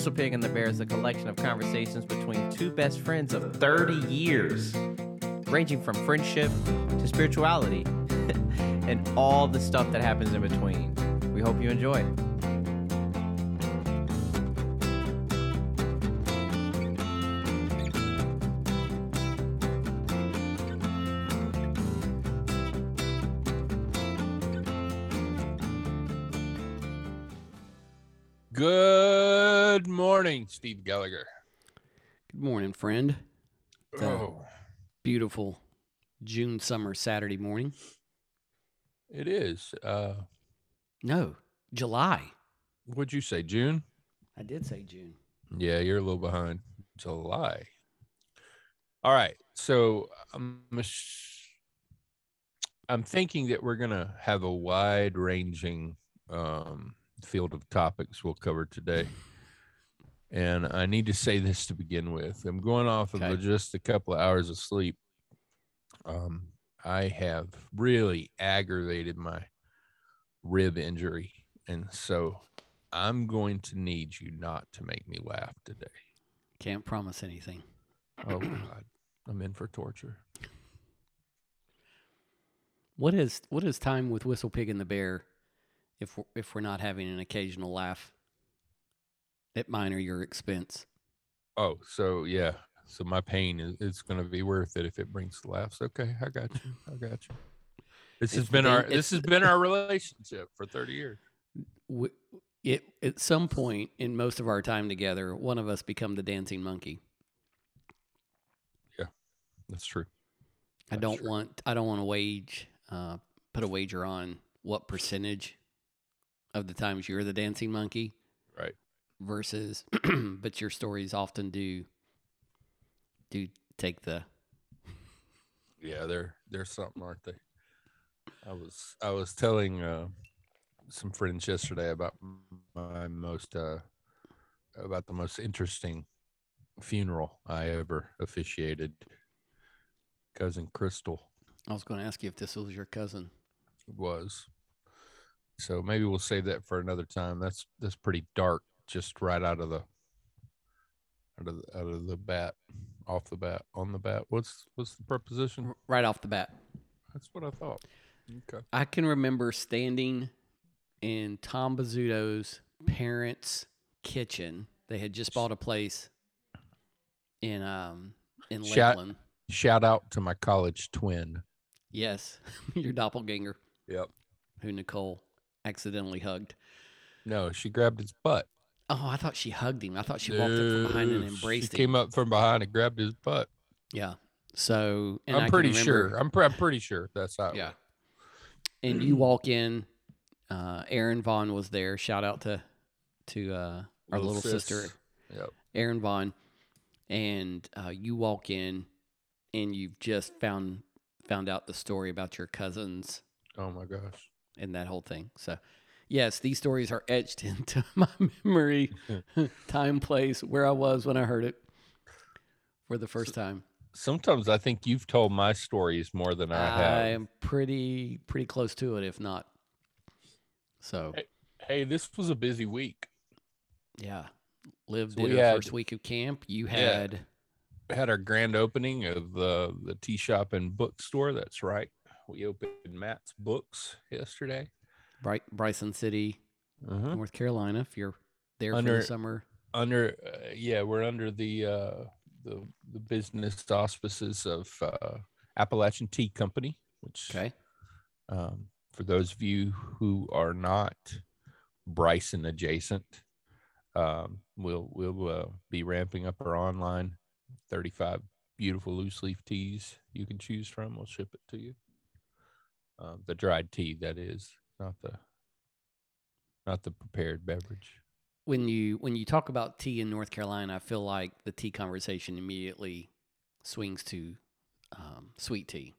Whistle Pig and the Bear is a collection of conversations between two best friends of 30 years, ranging from friendship to spirituality and all the stuff that happens in between. We hope you enjoy. Good morning, Steve Gallagher. Good morning, friend. Beautiful June summer Saturday morning. It is. No, July. What'd you say, June? I did say June. Yeah, you're a little behind. July. All right, so I'm thinking that we're going to have a wide-ranging field of topics we'll cover today, and I need to say this to begin with. I'm going off of just a couple of hours of sleep. I have really aggravated my rib injury, and so I'm going to need you not to make me laugh today. Can't promise anything. Oh God, I'm in for torture. What is time with Whistle Pig and the Bear? If we're not having an occasional laugh at mine or your expense. Oh, so yeah. So my pain is going to be worth it if it brings laughs. Okay, I got you. This has been our relationship for 30 years. At some point in most of our time together, one of us become the dancing monkey. Yeah, that's true. I don't want to put a wager on what percentage of the times you're the dancing monkey, right? Versus, but your stories often do take the. Yeah, they're something, aren't they? I was telling some friends yesterday about the most interesting funeral I ever officiated. Cousin Crystal. I was going to ask you if this was your cousin. It was. So maybe we'll save that for another time. That's pretty dark, just right out of the bat, off the bat, on the bat. What's the preposition? Right off the bat. That's what I thought. Okay. I can remember standing in Tom Bizzuto's parents' kitchen. They had just bought a place in Lakeland. Shout out to my college twin. Yes, your doppelganger. Yep. Who Nicole accidentally hugged. No, she grabbed his butt. Oh, I thought she hugged him. I thought she walked up from behind and embraced him. She came up from behind and grabbed his butt. Yeah. So, and I'm pretty sure that's how. Yeah. And you walk in. Aaron Vaughn was there. Shout out to our little sister, yep. Aaron Vaughn. And you walk in, and you've just found out the story about your cousins. Oh my gosh. And that whole thing. So, yes, these stories are etched into my memory, time, place, where I was when I heard it for the first time. Sometimes I think you've told my stories more than I have. I am pretty close to it, if not. So, hey, this was a busy week. Yeah. Lived in the first week of camp. You had... Yeah, had our grand opening of the tea shop and bookstore. That's right. We opened Matt's Books yesterday. Bryson City, North Carolina. If you're there for the summer, we're under the business auspices of Appalachian Tea Company. Which, for those of you who are not Bryson adjacent, we'll be ramping up our online 35 beautiful loose leaf teas you can choose from. We'll ship it to you. The dried tea, that is, not the prepared beverage. When you talk about tea in North Carolina, I feel like the tea conversation immediately swings to sweet tea.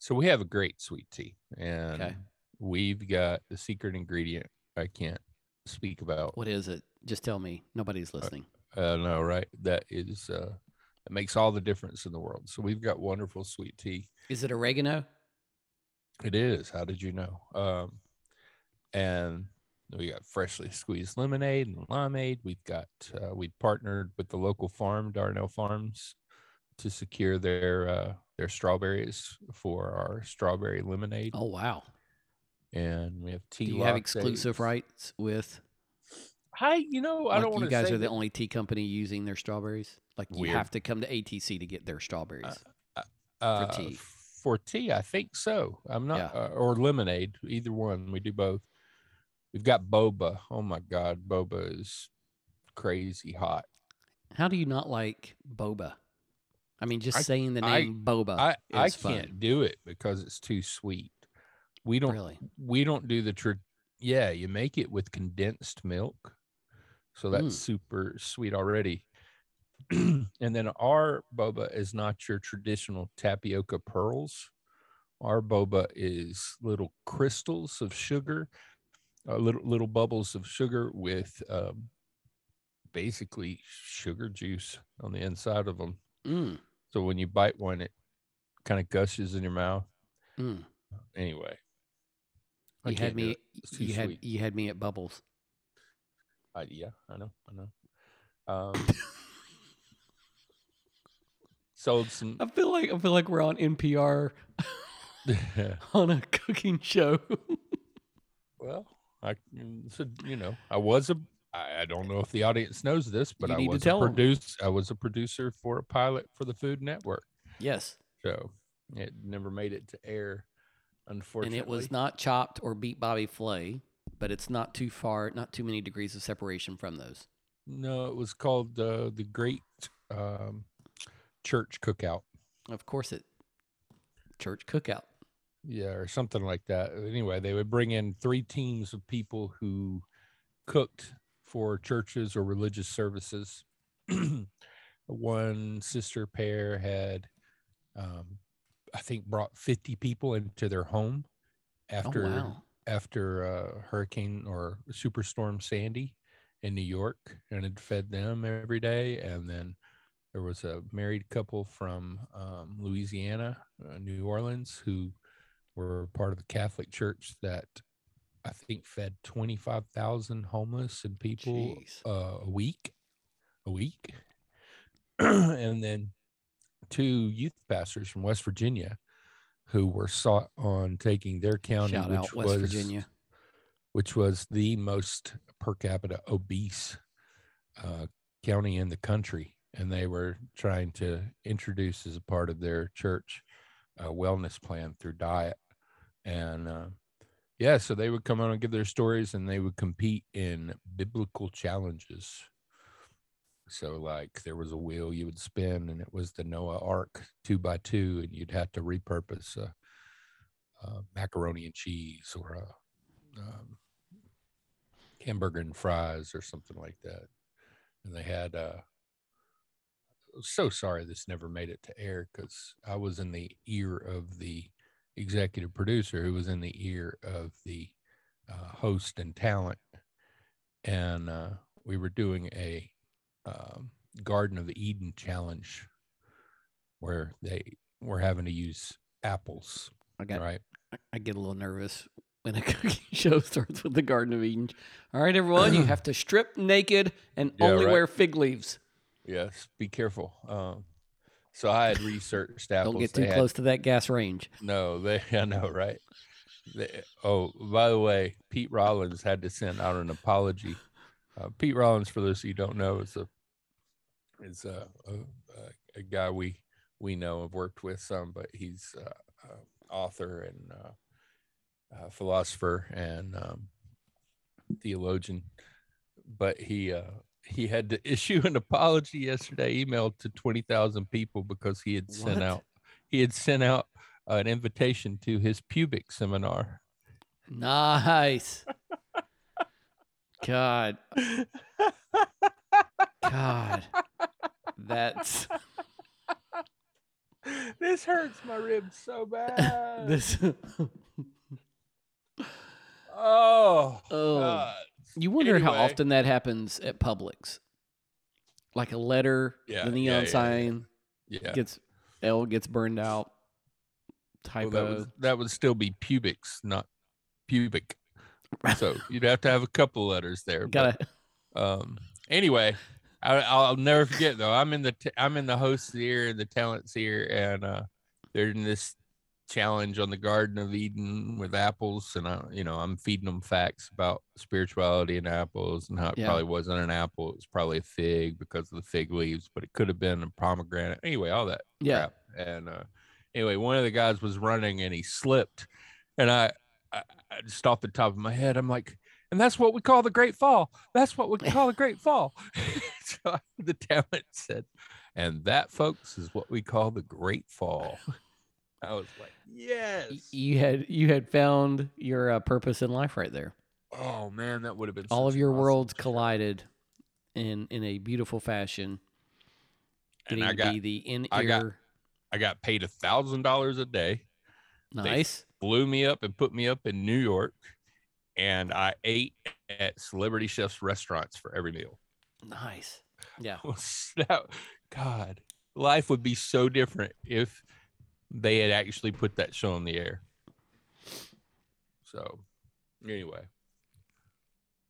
So we have a great sweet tea, and we've got the secret ingredient I can't speak about. What is it? Just tell me. Nobody's listening. No, right? That is, it makes all the difference in the world. So we've got wonderful sweet tea. Is it oregano? It is. How did you know? And We got freshly squeezed lemonade and limeade. We've got, we partnered with the local farm, Darnell Farms, to secure their strawberries for our strawberry lemonade. Oh, wow. And we have tea. Do you have exclusive rights with? I don't want to say. You guys are the only tea company using their strawberries? Like you have to come to ATC to get their strawberries for tea. For tea, I think so. I'm not, or lemonade, either one. We do both. We've got boba. Oh my God, boba is crazy hot. How do you not like boba? I mean, just saying the name boba. I can't do it because it's too sweet. We don't do the trick. Yeah, you make it with condensed milk, so that's super sweet already. And then our boba is not your traditional tapioca pearls. Our boba is little crystals of sugar, little bubbles of sugar with basically sugar juice on the inside of them. Mm. So when you bite one, it kind of gushes in your mouth. Mm. Anyway, you had me at bubbles. Yeah, I know. Sold some. I feel like we're on NPR on a cooking show. Well, I don't know if the audience knows this, but I was a producer for a pilot for the Food Network. Yes. So it never made it to air, unfortunately. And it was not Chopped or Beat Bobby Flay, but it's not too far, not too many degrees of separation from those. No, it was called the Great Church Cookout. Of course Church Cookout. Yeah, or something like that. Anyway, they would bring in three teams of people who cooked for churches or religious services. One sister pair had, brought 50 people into their home after Hurricane or Superstorm Sandy in New York, and had fed them every day. And then there was a married couple from Louisiana, New Orleans, who were part of the Catholic Church that I think fed 25,000 homeless and people a week. And then two youth pastors from West Virginia who were sought on taking their county, which was the most per capita obese county in the country. And they were trying to introduce as a part of their church a wellness plan through diet. And, so they would come on and give their stories, and they would compete in biblical challenges. So, like, there was a wheel you would spin, and it was the Noah Ark 2x2, and you'd have to repurpose macaroni and cheese or hamburger and fries or something like that. And they had I'm so sorry this never made it to air because I was in the ear of the executive producer who was in the ear of the host and talent, and we were doing a Garden of Eden challenge where they were having to use apples. I get a little nervous when a cooking show starts with the Garden of Eden. All right, everyone, you have to strip naked and wear fig leaves. Yes, be careful. So I had researched apples. Don't get too close to that gas range. No, I know, right? By the way, Pete Rollins had to send out an apology. Pete Rollins, for those of you who don't know, is a guy we know, have worked with some, but he's an author and a philosopher and theologian. But he had to issue an apology yesterday, emailed to 20,000 people because he had sent out an invitation to his pubic seminar. Nice. God, that's. This hurts my ribs so bad. Oh. God. You wonder how often that happens at Publix. Like a letter, the neon sign gets burned out. Typo. That would still be pubic, not pubic. So you'd have to have a couple letters there. Got it. Anyway, I'll never forget though. I'm in the hosts here and the talents here, and they're in this challenge on the Garden of Eden with apples, and I'm feeding them facts about spirituality and apples and how it probably wasn't an apple. It was probably a fig because of the fig leaves, but it could have been a pomegranate. Anyway, all that crap. And anyway, one of the guys was running and he slipped, and I just off the top of my head, I'm like, and that's what we call the Great Fall. That's what we call the Great Fall. So the talent said, and that, folks, is what we call the Great Fall. I was like, yes. You had found your purpose in life right there. Oh, man, that would have been all of your awesome worlds collided in a beautiful fashion. And I got paid $1,000 a day. Nice. They blew me up and put me up in New York. And I ate at celebrity chefs' restaurants for every meal. Nice. Yeah. God, life would be so different if they had actually put that show on the air. So, anyway.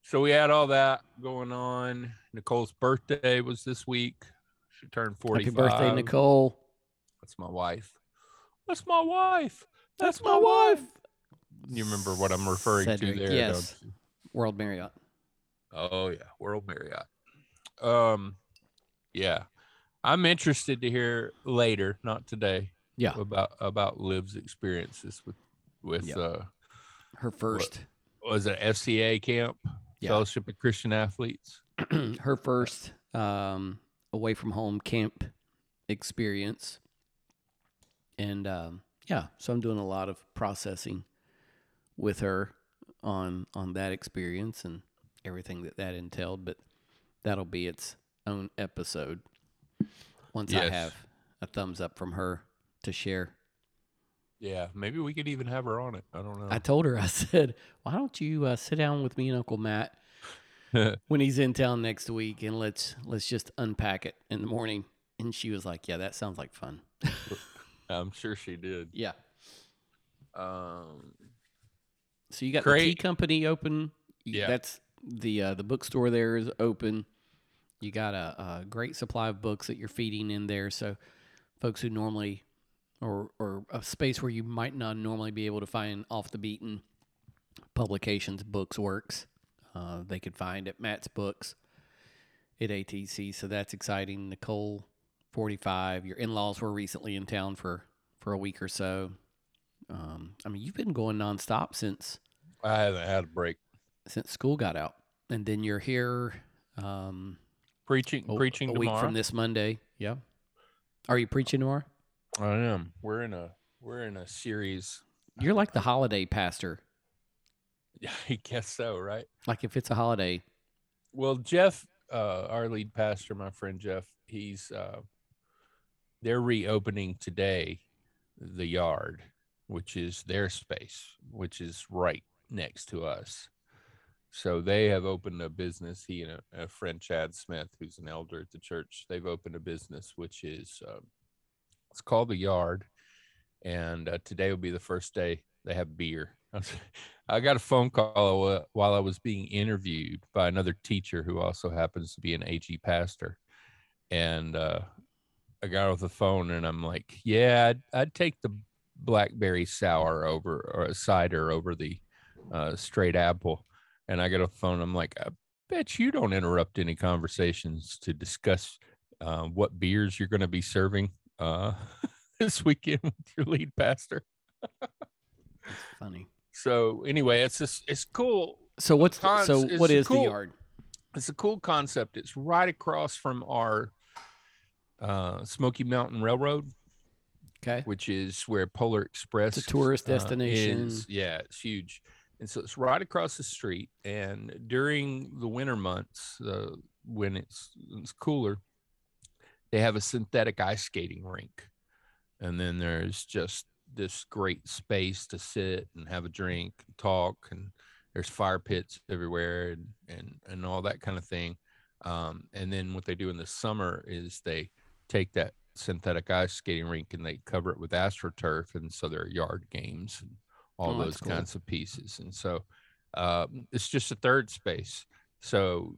So, we had all that going on. Nicole's birthday was this week. She turned 45. Happy birthday, Nicole. That's my wife. That's my wife. That's my wife. You remember what I'm referring to there, yes. Don't you? World Marriott. Oh, yeah. World Marriott. Yeah. I'm interested to hear later, not today, about Liv's experiences with her first. Was it FCA camp? Yeah. Fellowship of Christian Athletes? Her first away from home camp experience. And, so I'm doing a lot of processing with her on that experience and everything that entailed, but that'll be its own episode once I have a thumbs up from her to share. Yeah, maybe we could even have her on it. I don't know. I told her, I said, why don't you sit down with me and Uncle Matt when he's in town next week and let's just unpack it in the morning. And she was like, yeah, that sounds like fun. I'm sure she did. Yeah. So you got Great. The Tea Company open. Yeah. That's the bookstore there is open. You got a great supply of books that you're feeding in there. So folks who normally, or a space where you might not normally be able to find off the beaten publications, books, works, they could find at Matt's Books at ATC. So that's exciting. Nicole, 45. Your in-laws were recently in town for a week or so. You've been going nonstop since I haven't had a break since school got out, and then you're here preaching a week tomorrow. From this Monday. Yeah, are you preaching tomorrow? I am. We're in a series. You're like the holiday pastor. Yeah, I guess so, right? Like if it's a holiday. Well, Jeff, our lead pastor, my friend Jeff, he's they're reopening today, The Yard, which is their space, which is right next to us. So they have opened a business. He and a friend, Chad Smith, who's an elder at the church, they've opened a business, which is, it's called The Yard. And today will be the first day they have beer. I got a phone call while I was being interviewed by another teacher who also happens to be an AG pastor. And I got off the phone and I'm like, yeah, I'd take the blackberry sour over or a cider over the straight apple. And I got a phone. I'm like, I bet you don't interrupt any conversations to discuss what beers you're going to be serving this weekend with your lead pastor. That's funny. So anyway, it's cool. So what is The Yard? It's a cool concept. It's right across from our Smoky Mountain Railroad. Okay. Which is where Polar Express is. It's a tourist destination. It's huge. And so it's right across the street. And during the winter months, when it's cooler, they have a synthetic ice skating rink. And then there's just this great space to sit and have a drink and talk. And there's fire pits everywhere and all that kind of thing. And then what they do in the summer is they take that synthetic ice skating rink and they cover it with astroturf, and so there are yard games and all those kinds of pieces. And so It's just a third space. So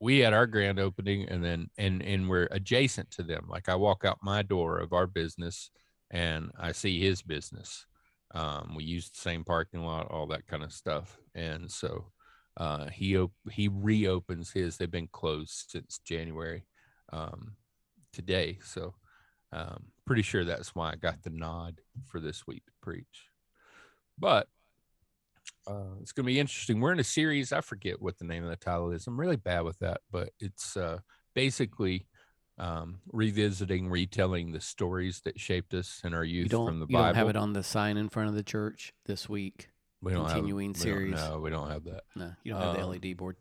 we had our grand opening, and then and we're adjacent to them. Like I walk out my door of our business and I see his business. We use the same parking lot, all that kind of stuff. And so he reopens his. They've been closed since January today. So pretty sure that's why I got the nod for this week to preach. But it's going to be interesting. We're in a series. I forget what the name of the title is. I'm really bad with that, but it's basically revisiting, retelling the stories that shaped us in our youth from the Bible. You don't have it on the sign in front of the church this week. We don't Continuing have, series. No, we don't have that. No, you don't have the LED board.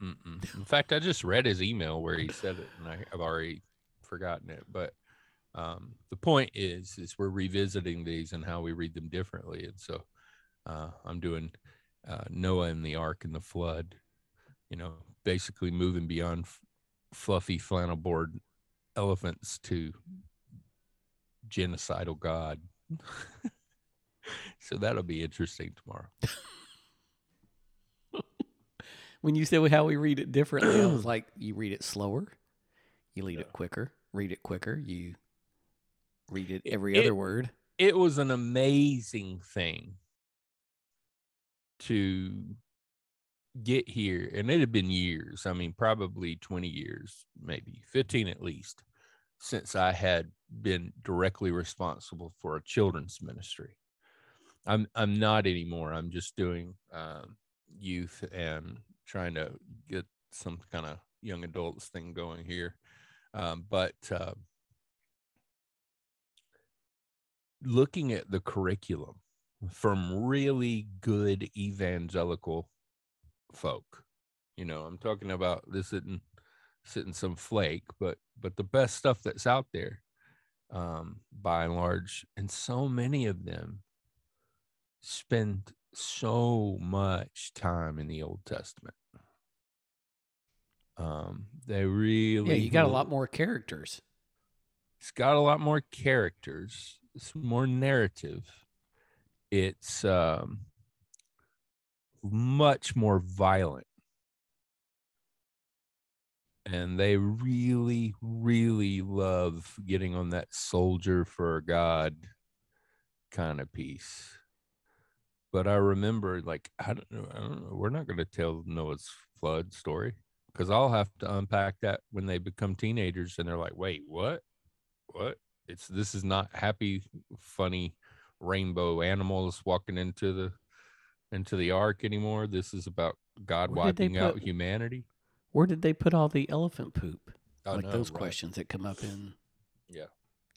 In fact, I just read his email where he said it, and I've already forgotten it. But the point is we're revisiting these and how we read them differently. And so I'm doing Noah and the Ark and the Flood, you know, basically moving beyond fluffy flannel board elephants to genocidal God. So that'll be interesting tomorrow. When you said how we read it differently, I was like, you read it slower, you read it quicker, you read it every other word. It was an amazing thing to get here, and it had been years, I mean, probably 20 years, maybe 15 at least, since I had been directly responsible for a children's ministry. I'm not anymore. I'm just doing youth and trying to get some kind of young adults thing going here. But looking at the curriculum from really good evangelical folk, you know, I'm talking about this isn't some flake, but the best stuff that's out there, by and large, and so many of them spend so much time in the Old Testament. They really you got a lot more characters. It's got a lot more characters. It's more narrative. It's much more violent. And they really, really love getting on that soldier for God kind of piece. But I remember, like, I don't know, we're not going to tell Noah's flood story, because I'll have to unpack that when they become teenagers and they're like, wait, what? This is not happy, funny rainbow animals walking into the ark anymore. This is about God wiping out humanity. Where did they put all the elephant poop? Questions that come up in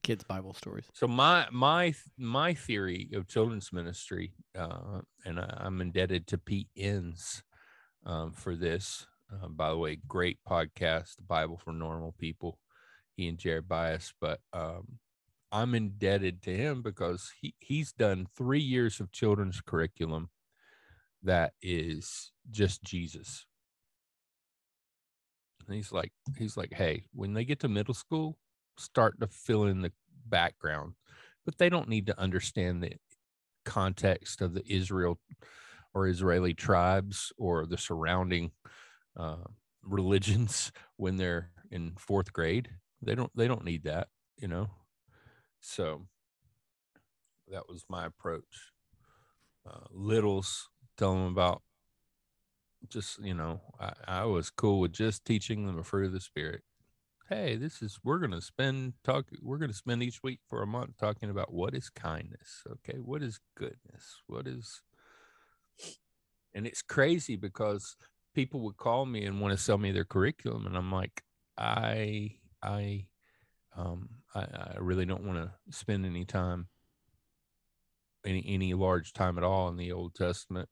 kids' Bible stories. So my theory of children's ministry, and I'm indebted to Pete Enns for this. By the way, great podcast, The Bible for Normal People, he and Jared Bias. But I'm indebted to him because he's done 3 years of children's curriculum that is just Jesus. And he's like, hey, when they get to middle school, start to fill in the background, but they don't need to understand the context of the Israel or Israeli tribes or the surrounding religions when they're in fourth grade. They don't need that, you know? So that was my approach. Littles, tell them about just, you know, I was cool with just teaching them the fruit of the Spirit. Hey, we're going to spend each week for a month talking about what is kindness. Okay. What is goodness? And it's crazy because people would call me and want to sell me their curriculum. And I'm like, I really don't want to spend any time, any large time at all in the Old Testament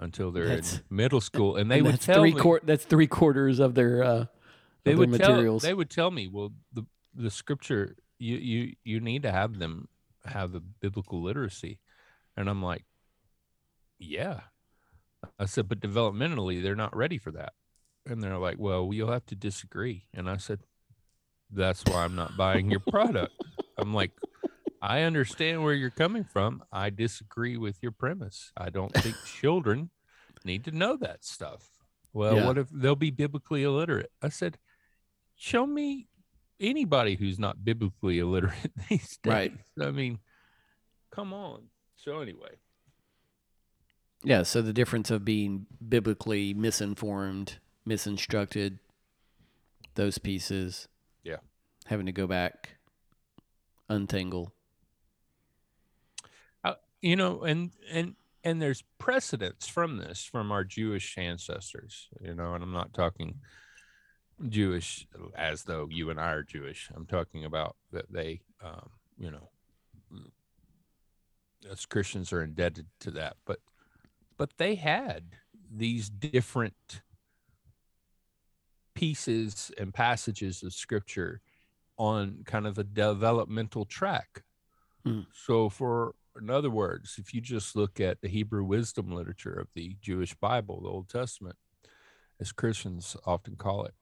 until they're in middle school. And they would tell me that's 3/4 of their, they would tell me, well, the scripture, you need to have them have a biblical literacy. And I'm like, yeah. I said, but developmentally, they're not ready for that. And they're like, well, you'll have to disagree. And I said, that's why I'm not buying your product. I'm like, I understand where you're coming from. I disagree with your premise. I don't think children need to know that stuff. Well, yeah. What if they'll be biblically illiterate? I said, show me anybody who's not biblically illiterate these days. Right. I mean, come on. So anyway. Yeah, so the difference of being biblically misinformed, misinstructed, those pieces. Yeah. Having to go back, untangle. You know, and there's precedents from this, from our Jewish ancestors, you know, and I'm not talking Jewish as though you and I are Jewish. I'm talking about that they, you know, as Christians are indebted to that, but they had these different pieces and passages of scripture on kind of a developmental track. Mm. So in other words, if you just look at the Hebrew wisdom literature of the Jewish Bible, the Old Testament, as Christians often call it,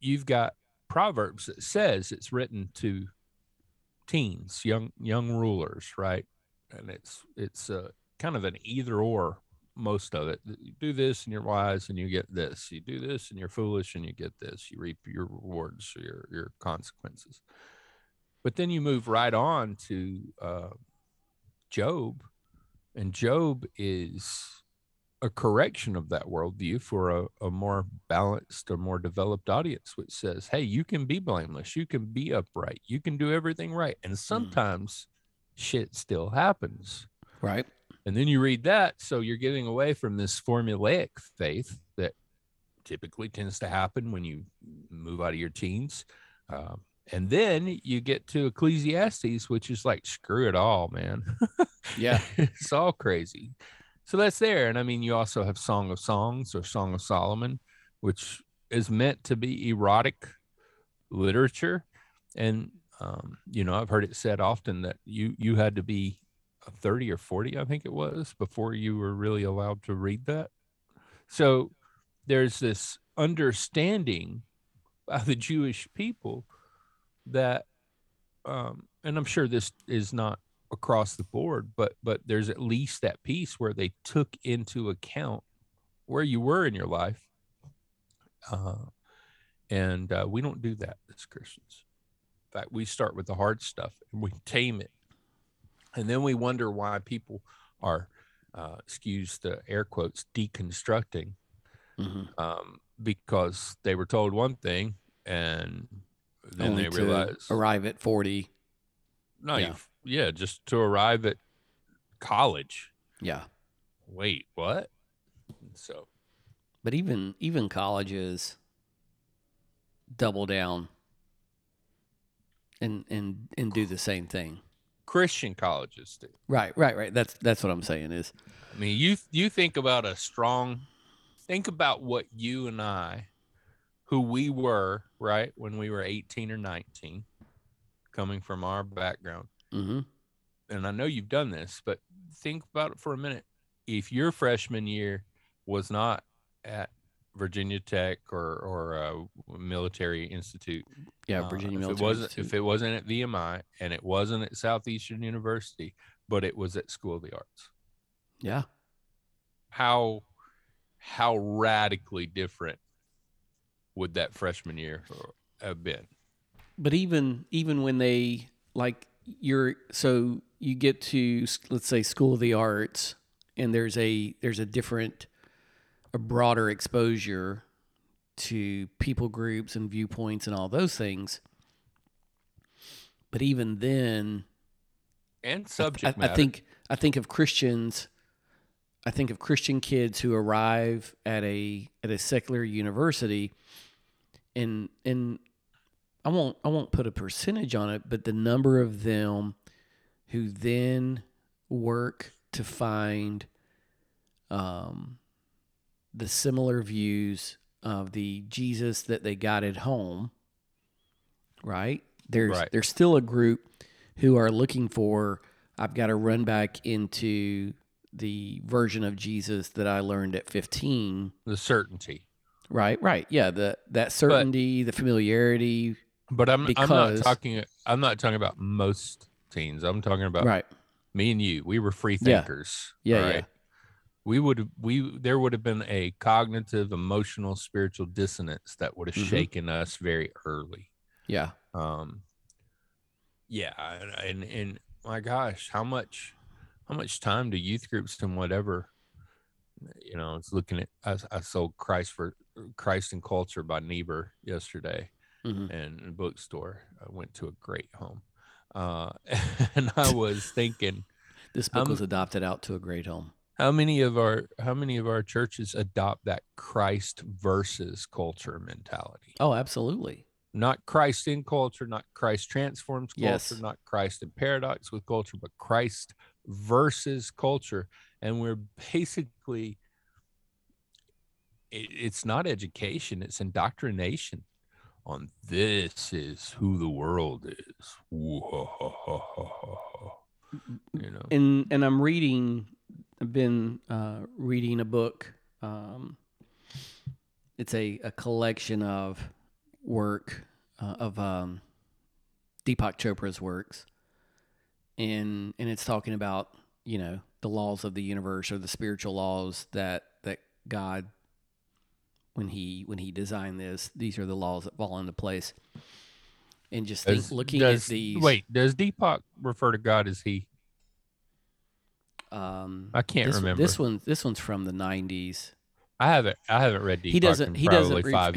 you've got Proverbs that says it's written to teens, young rulers, right? And it's kind of an either or, most of it. You do this and you're wise and you get this. You do this and you're foolish and you get this. You reap your rewards, or your consequences. But then you move right on to Job, and Job is a correction of that worldview for a more balanced or more developed audience, which says, hey, you can be blameless, you can be upright, you can do everything right, and sometimes shit still happens. Right. And then you read that, so you're getting away from this formulaic faith that typically tends to happen when you move out of your teens. And then you get to Ecclesiastes, which is like, screw it all, man. Yeah. It's all crazy. So that's there. And I mean, you also have Song of Songs or Song of Solomon, which is meant to be erotic literature. And, you know, I've heard it said often that you had to be 30 or 40, I think it was, before you were really allowed to read that. So there's this understanding by the Jewish people that, and I'm sure this is not across the board, but there's at least that piece where they took into account where you were in your life. And we don't do that as Christians. In fact, we start with the hard stuff and we tame it. And then we wonder why people are, excuse the air quotes, deconstructing, because they were told one thing and then only they realize arrive at 40. No, yeah. Yeah, just to arrive at college. Yeah. Wait, what? So, but even colleges double down and do the same thing. Christian colleges do. Right. That's what I'm saying is, I mean, you think about what you and I, who we were, right, when we were 18 or 19, coming from our background. Mm-hmm. And I know you've done this, but think about it for a minute. If your freshman year was not at Virginia Tech or military institute, Virginia Military Institute. If it wasn't at VMI and it wasn't at Southeastern University, but it was at School of the Arts, yeah, how radically different would that freshman year have been? But even when they, like, so you get to, let's say, School of the Arts, and there's a different, a broader exposure to people groups and viewpoints and all those things. But even then, and subject matter, I think of Christians. I think of Christian kids who arrive at a secular university. And I won't put a percentage on it, but the number of them who then work to find the similar views of the Jesus that they got at home, right? There's still a group who are looking for, I've got to run back into the version of Jesus that I learned at 15. The certainty. Right. Yeah, that certainty, the familiarity. But I'm not talking about most teens. I'm talking about me and you. We were free thinkers. Yeah. Right? Yeah. there would have been a cognitive, emotional, spiritual dissonance that would have shaken us very early. Yeah. Yeah. And my gosh, how much time do youth groups and whatever, you know, it's looking at, I sold Christ and Culture by Niebuhr yesterday in a bookstore. I went to a great home. And I was thinking, this book was adopted out to a great home. How many of our churches adopt that Christ versus culture mentality? Oh, absolutely. Not Christ in culture, not Christ transforms culture, not Christ in paradox with culture, but Christ versus culture. And we're basically, it's not education, it's indoctrination on this is who the world is. Whoa. You know. And I've been reading a book. It's a collection of work of Deepak Chopra's works, and it's talking about, you know, the laws of the universe or the spiritual laws that God, when he designed this, these are the laws that fall into place. And just looking at these. Wait, does Deepak refer to God as he? I can't remember. This one's from the 90s. I haven't read Deepak.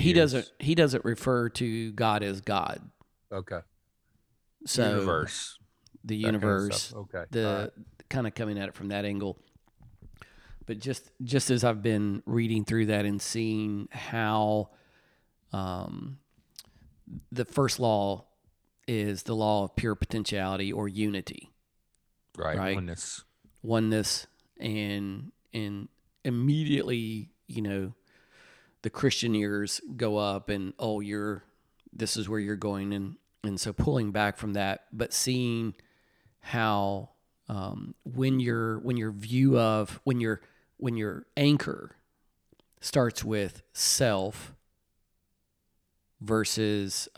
He doesn't refer to God as God. Okay. So universe. The universe. Kind of okay. Kind of coming at it from that angle. But just as I've been reading through that and seeing how the first law is the law of pure potentiality or unity. Right? Oneness. And immediately, you know, the Christian ears go up and, oh, this is where you're going. And so pulling back from that, but seeing how, when your anchor starts with self versus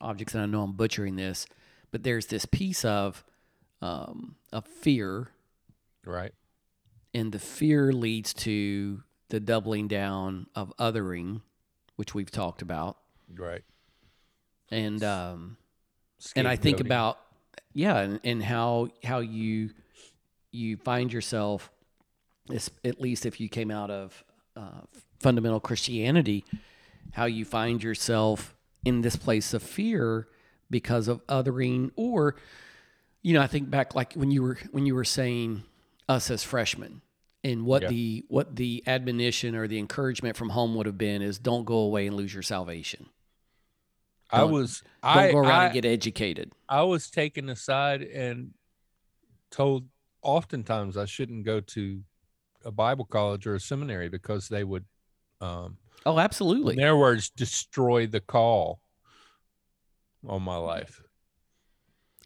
objects, and I know I'm butchering this, but there's this piece of fear, right? And the fear leads to the doubling down of othering, which we've talked about, right? And and I think about and how you find yourself, at least if you came out of fundamental Christianity, how you find yourself in this place of fear because of othering, or, you know, I think back like when you were saying us as freshmen and what the admonition or the encouragement from home would have been is don't go away and lose your salvation. Don't go around and get educated. I was taken aside and told oftentimes I shouldn't go to a Bible college or a seminary because they would, oh, absolutely, in their words, destroy the call on my life.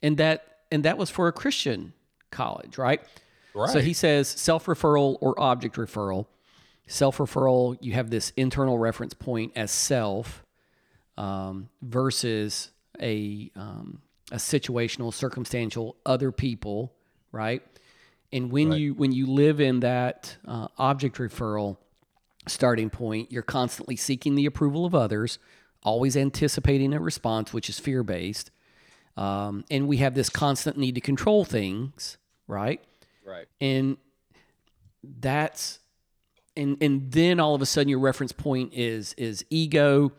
And that was for a Christian college, right? Right. So he says self-referral or object referral. Self-referral, you have this internal reference point as self versus a situational, circumstantial, other people, right? And when you live in that object referral starting point, you're constantly seeking the approval of others, always anticipating a response, which is fear-based. And we have this constant need to control things, right? Right. And then all of a sudden your reference point is ego,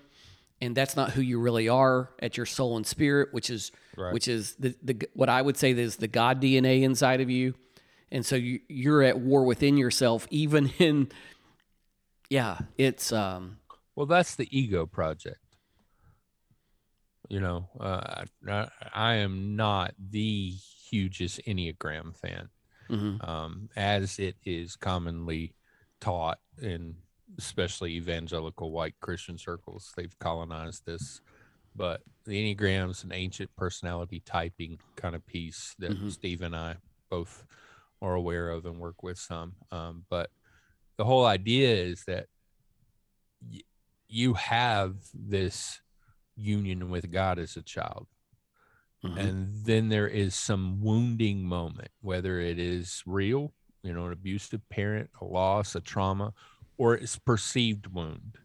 and that's not who you really are at your soul and spirit, which is the what I would say is the God DNA inside of you. And so you're at war within yourself, even in... Yeah, it's... Well, that's the ego project. You know, I am not the hugest Enneagram fan, as it is commonly taught in especially evangelical white Christian circles. They've colonized this. But the Enneagram's an ancient personality typing kind of piece that Steve and I both are aware of and work with some. But the whole idea is that you have this union with God as a child. And then there is some wounding moment, whether it is real you know, an abusive parent, a loss, a trauma, or it's perceived wound.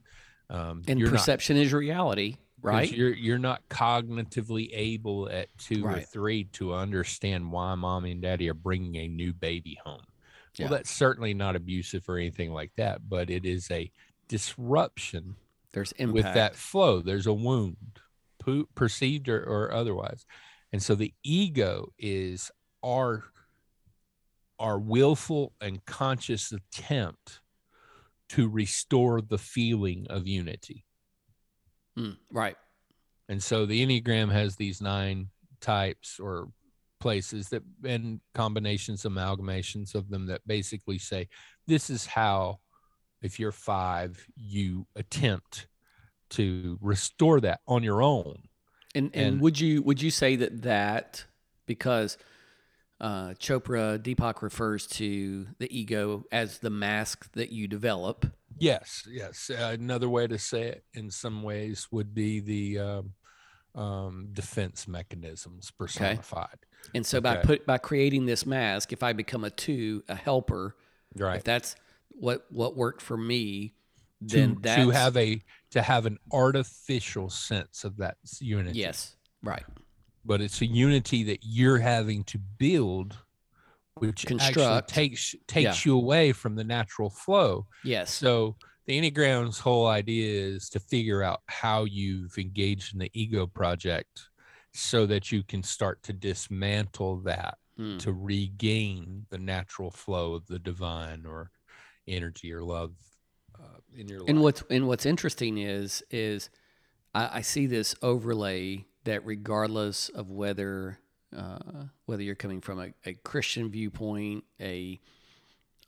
And perception is reality, right? You're not cognitively able at two or three to understand why mommy and daddy are bringing a new baby home. Yeah. Well, that's certainly not abusive or anything like that, but it is a disruption. There's impact. With that flow, there's a wound, perceived or otherwise. And so the ego is our willful and conscious attempt to restore the feeling of unity. Right. And so the Enneagram has these 9 types or places that, and combinations, amalgamations of them that basically say, this is how, if you're 5, you attempt to restore that on your own. And would you say that because Chopra, Deepak refers to the ego as the mask that you develop? Yes. Another way to say it in some ways would be the defense mechanisms personified. Okay. And so by creating this mask, if I become a 2, a helper, right? If that's what worked for me, then that to have an artificial sense of that unity. Yes, right. But it's a unity that you're having to build, which actually takes you away from the natural flow. Yes. So the Enneagram's whole idea is to figure out how you've engaged in the ego project so that you can start to dismantle that to regain the natural flow of the divine or energy or love in your life. And what's interesting is I see this overlay that regardless of whether you're coming from a Christian viewpoint,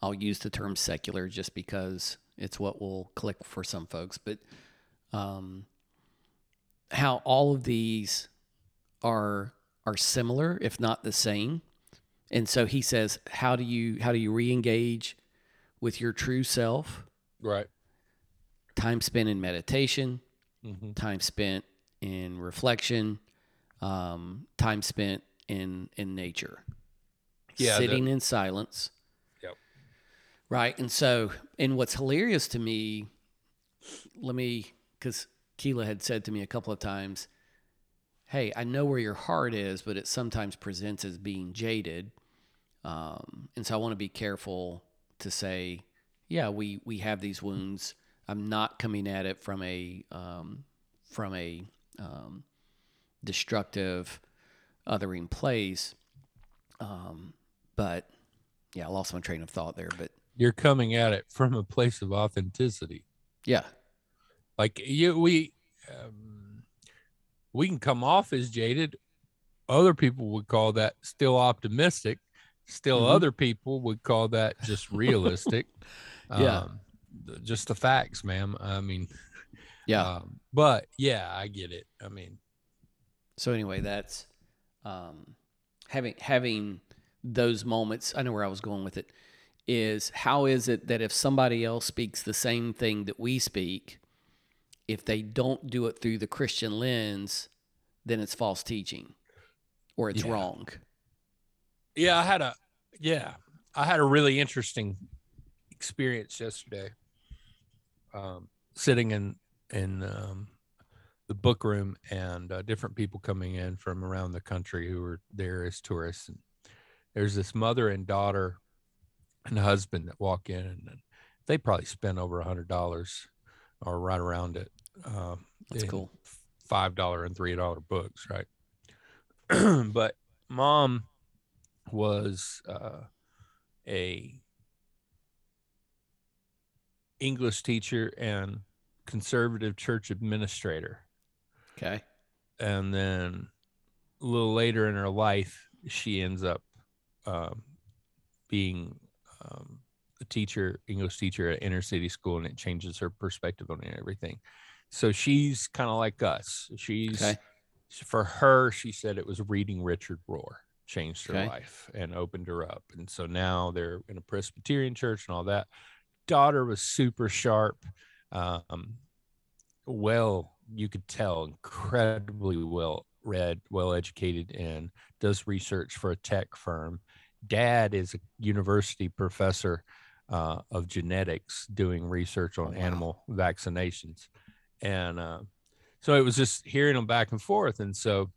I'll use the term secular just because it's what will click for some folks, but how all of these are similar, if not the same. And so he says, how do you re-engage with your true self? Right. Time spent in meditation, time spent in reflection, time spent in nature, sitting in silence. Yep. Right. And so, and what's hilarious to me, because Keela had said to me a couple of times, hey, I know where your heart is, but it sometimes presents as being jaded. And so I want to be careful to say, yeah, we have these wounds. I'm not coming at it from a destructive othering place. But yeah, I lost my train of thought there, but you're coming at it from a place of authenticity. Yeah. Like we can come off as jaded. Other people would call that still optimistic. Still other people would call that just realistic. Just the facts, ma'am. I mean, but yeah, I get it. I mean, so anyway, that's having those moments. I know where I was going with it is, how is it that if somebody else speaks the same thing that we speak, if they don't do it through the Christian lens, then it's false teaching or it's wrong. Yeah, I had a really interesting experience yesterday, sitting in the book room and different people coming in from around the country who were there as tourists. And there's this mother and daughter and husband that walk in, and they probably spent over $100 or right around it. That's cool. $5 and $3 books, right? But mom was a English teacher and conservative church administrator. Okay. And then a little later in her life, she ends up being a teacher, English teacher at inner city school, and it changes her perspective on everything. So she's kind of like us. For her, she said it was reading Richard Rohr changed her life and opened her up. And so now they're in a Presbyterian church and all that. Daughter was super sharp. You could tell incredibly well read, well educated, and does research for a tech firm. dad is a university professor of genetics doing research on animal vaccinations. And so it was just hearing them back and forth. And so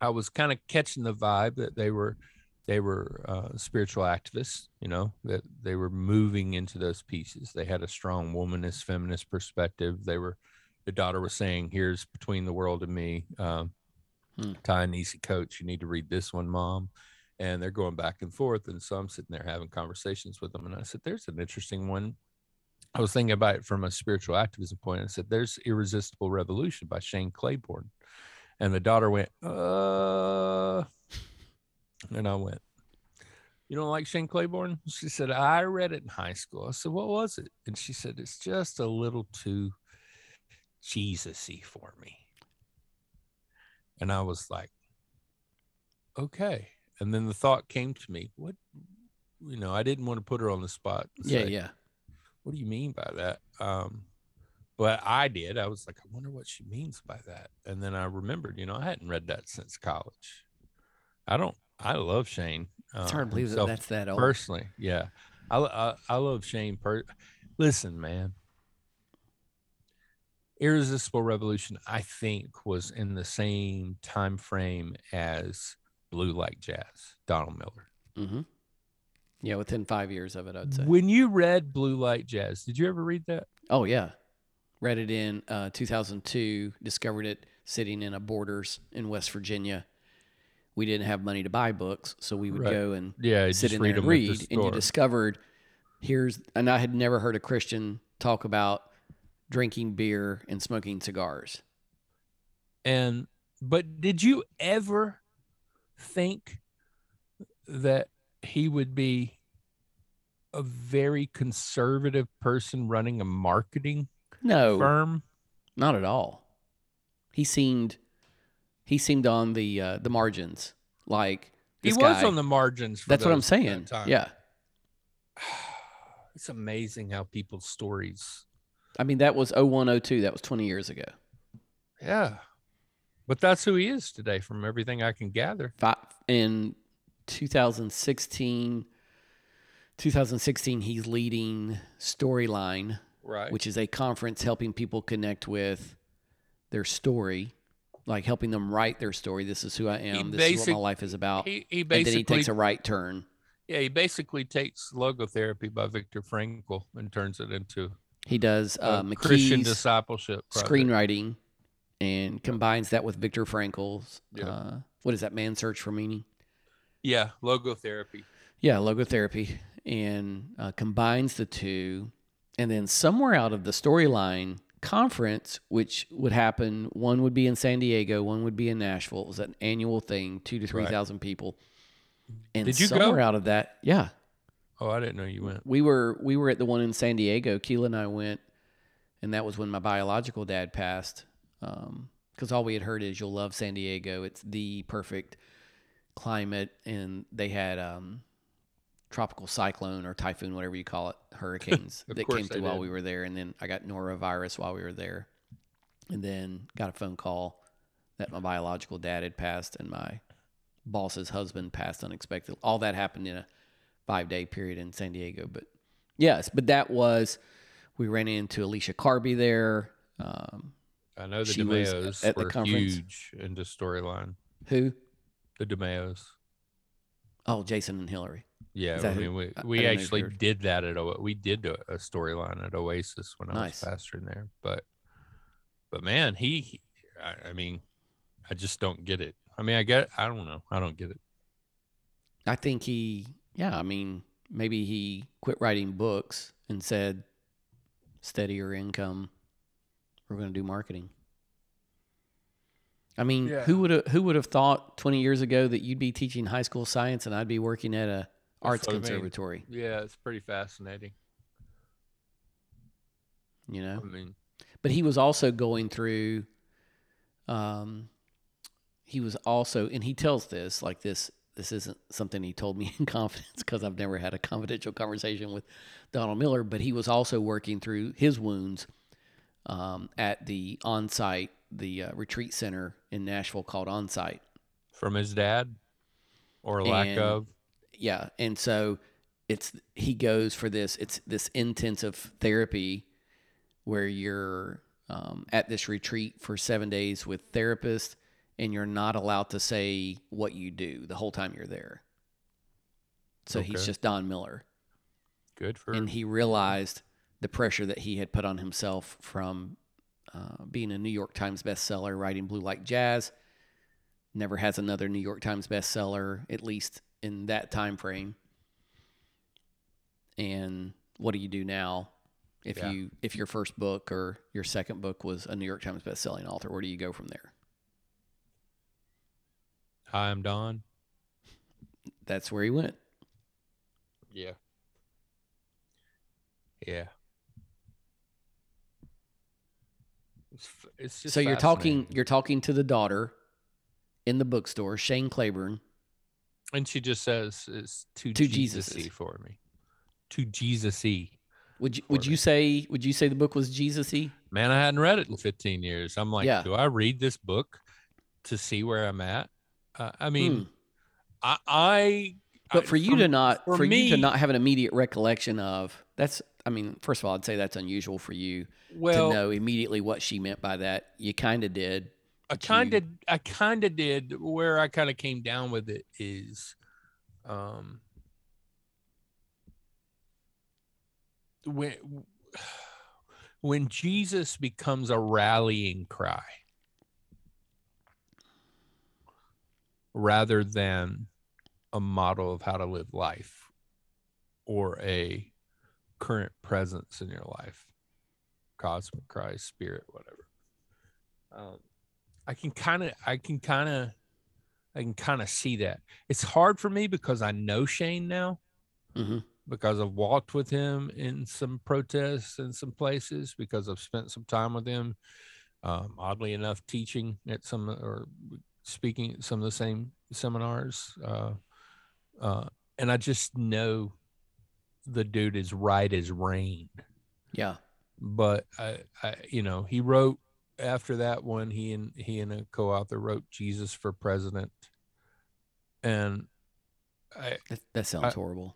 I was kind of catching the vibe that they were spiritual activists, you know, that they were moving into those pieces. They had a strong womanist, feminist perspective. The daughter was saying, here's Between the World and Me, Ty Nisi Coates, you need to read this one, Mom. And they're going back and forth. And so I'm sitting there having conversations with them. And I said, there's an interesting one. I was thinking about it from a spiritual activism point. I said, there's Irresistible Revolution by Shane Claiborne. And the daughter went, and I went, you don't like Shane Claiborne? She said, I read it in high school. I said, what was it? And she said, it's just a little too Jesus-y for me. And I was like, okay. And then the thought came to me, what, you know, I didn't want to put her on the spot. Yeah. What do you mean by that? But I did. I was like, I wonder what she means by that. And then I remembered, you know, I hadn't read that since college. I love Shane. It's hard to believe that that's that old. Personally, yeah. I love Shane. Listen, man. Irresistible Revolution, I think, was in the same time frame as Blue Like Jazz, Donald Miller. Mm-hmm. Yeah, within 5 years of it, I'd say. When you read Blue Like Jazz, did you ever read that? Oh, yeah. Read it in 2002, discovered it sitting in a Borders in West Virginia. We didn't have money to buy books, so we would go and sit in there and read. And you discovered, and I had never heard a Christian talk about drinking beer and smoking cigars. But did you ever think that he would be a very conservative person running a marketing firm? Not at all. He seemed on the margins, like this guy was on the margins. That's what I'm saying. Yeah, it's amazing how people's stories. I mean, that was 01, 02. That was 20 years ago. Yeah, but that's who he is today, from everything I can gather. In 2016, he's leading Storyline, which is a conference helping people connect with their story. Like helping them write their story. This is who I am. This is what my life is about. And then he takes a right turn. Yeah, he basically takes Logotherapy by Viktor Frankl and turns it into Christian discipleship project. Screenwriting, and combines that with Viktor Frankl's. Yeah. What is that? Man's Search for Meaning. Yeah, Logotherapy. Yeah, Logotherapy, and combines the two, and then somewhere out of the Storyline conference, which would happen, one would be in San Diego, one would be in Nashville. It was an annual thing, 2,000 to 3,000 people. And did you somewhere go? Out of that, yeah. Oh, I didn't know you went. We were at the one in San Diego. Keela and I went, and that was when my biological dad passed. Because all we had heard is, you'll love San Diego. It's the perfect climate, and they had tropical cyclone or typhoon, whatever you call it, hurricanes that came through while we were there. And then I got norovirus while we were there, and then got a phone call that my biological dad had passed and my boss's husband passed unexpectedly. All that happened in a 5-day period in San Diego. But yes, but that was, we ran into Alicia Carby there. I know the DeMeos at the conference. Huge into Storyline. Who? The DeMeos. Oh, Jason and Hillary. Yeah, I mean, we actually did that we did a Storyline at Oasis when I was pastoring there. But man, I just don't get it. I mean, I don't know. I don't get it. I think maybe he quit writing books and said, steadier income, we're going to do marketing. I mean, who would have thought 20 years ago that you'd be teaching high school science and I'd be working at a arts conservatory. I mean, yeah, it's pretty fascinating. You know? I mean, but he was also going through, and he tells this, like this isn't something he told me in confidence, because I've never had a confidential conversation with Donald Miller, but he was also working through his wounds at the On-Site, the retreat center in Nashville called On-Site. From his dad? Or lack of? Yeah. And so he goes for this, it's this intensive therapy where you're at this retreat for 7 days with therapists, and you're not allowed to say what you do the whole time you're there. So okay. He's just Don Miller. Good for him. And he realized the pressure that he had put on himself from being a New York Times bestseller, writing Blue Like Jazz, never has another New York Times bestseller, at least in that time frame. And what do you do now if your first book or your second book was a New York Times bestselling author? Where do you go from there? Hi, I'm Don. That's where he went. Yeah. Yeah. It's just so you're talking to the daughter in the bookstore, Shane Claiborne. And she just says, it's too Jesus-y for me. Too Jesus-y. Would you say the book was Jesus-y? Man, I hadn't read it in 15 years. I'm like, do I read this book to see where I'm at? But for you to not have an immediate recollection of that's. I mean, first of all, I'd say that's unusual for you to know immediately what she meant by that. You kind of did. I kind of did. Where I kind of came down with it is, when Jesus becomes a rallying cry rather than a model of how to live life or a current presence in your life, cosmic Christ, spirit, whatever. I can kind of see that. It's hard for me because I know Shane now, mm-hmm. because I've walked with him in some protests and some places, because I've spent some time with him. Oddly enough, teaching at some or speaking at some of the same seminars. And I just know the dude is right as rain. Yeah. But I he wrote after that one, he and a co-author wrote Jesus for President. And that sounds horrible.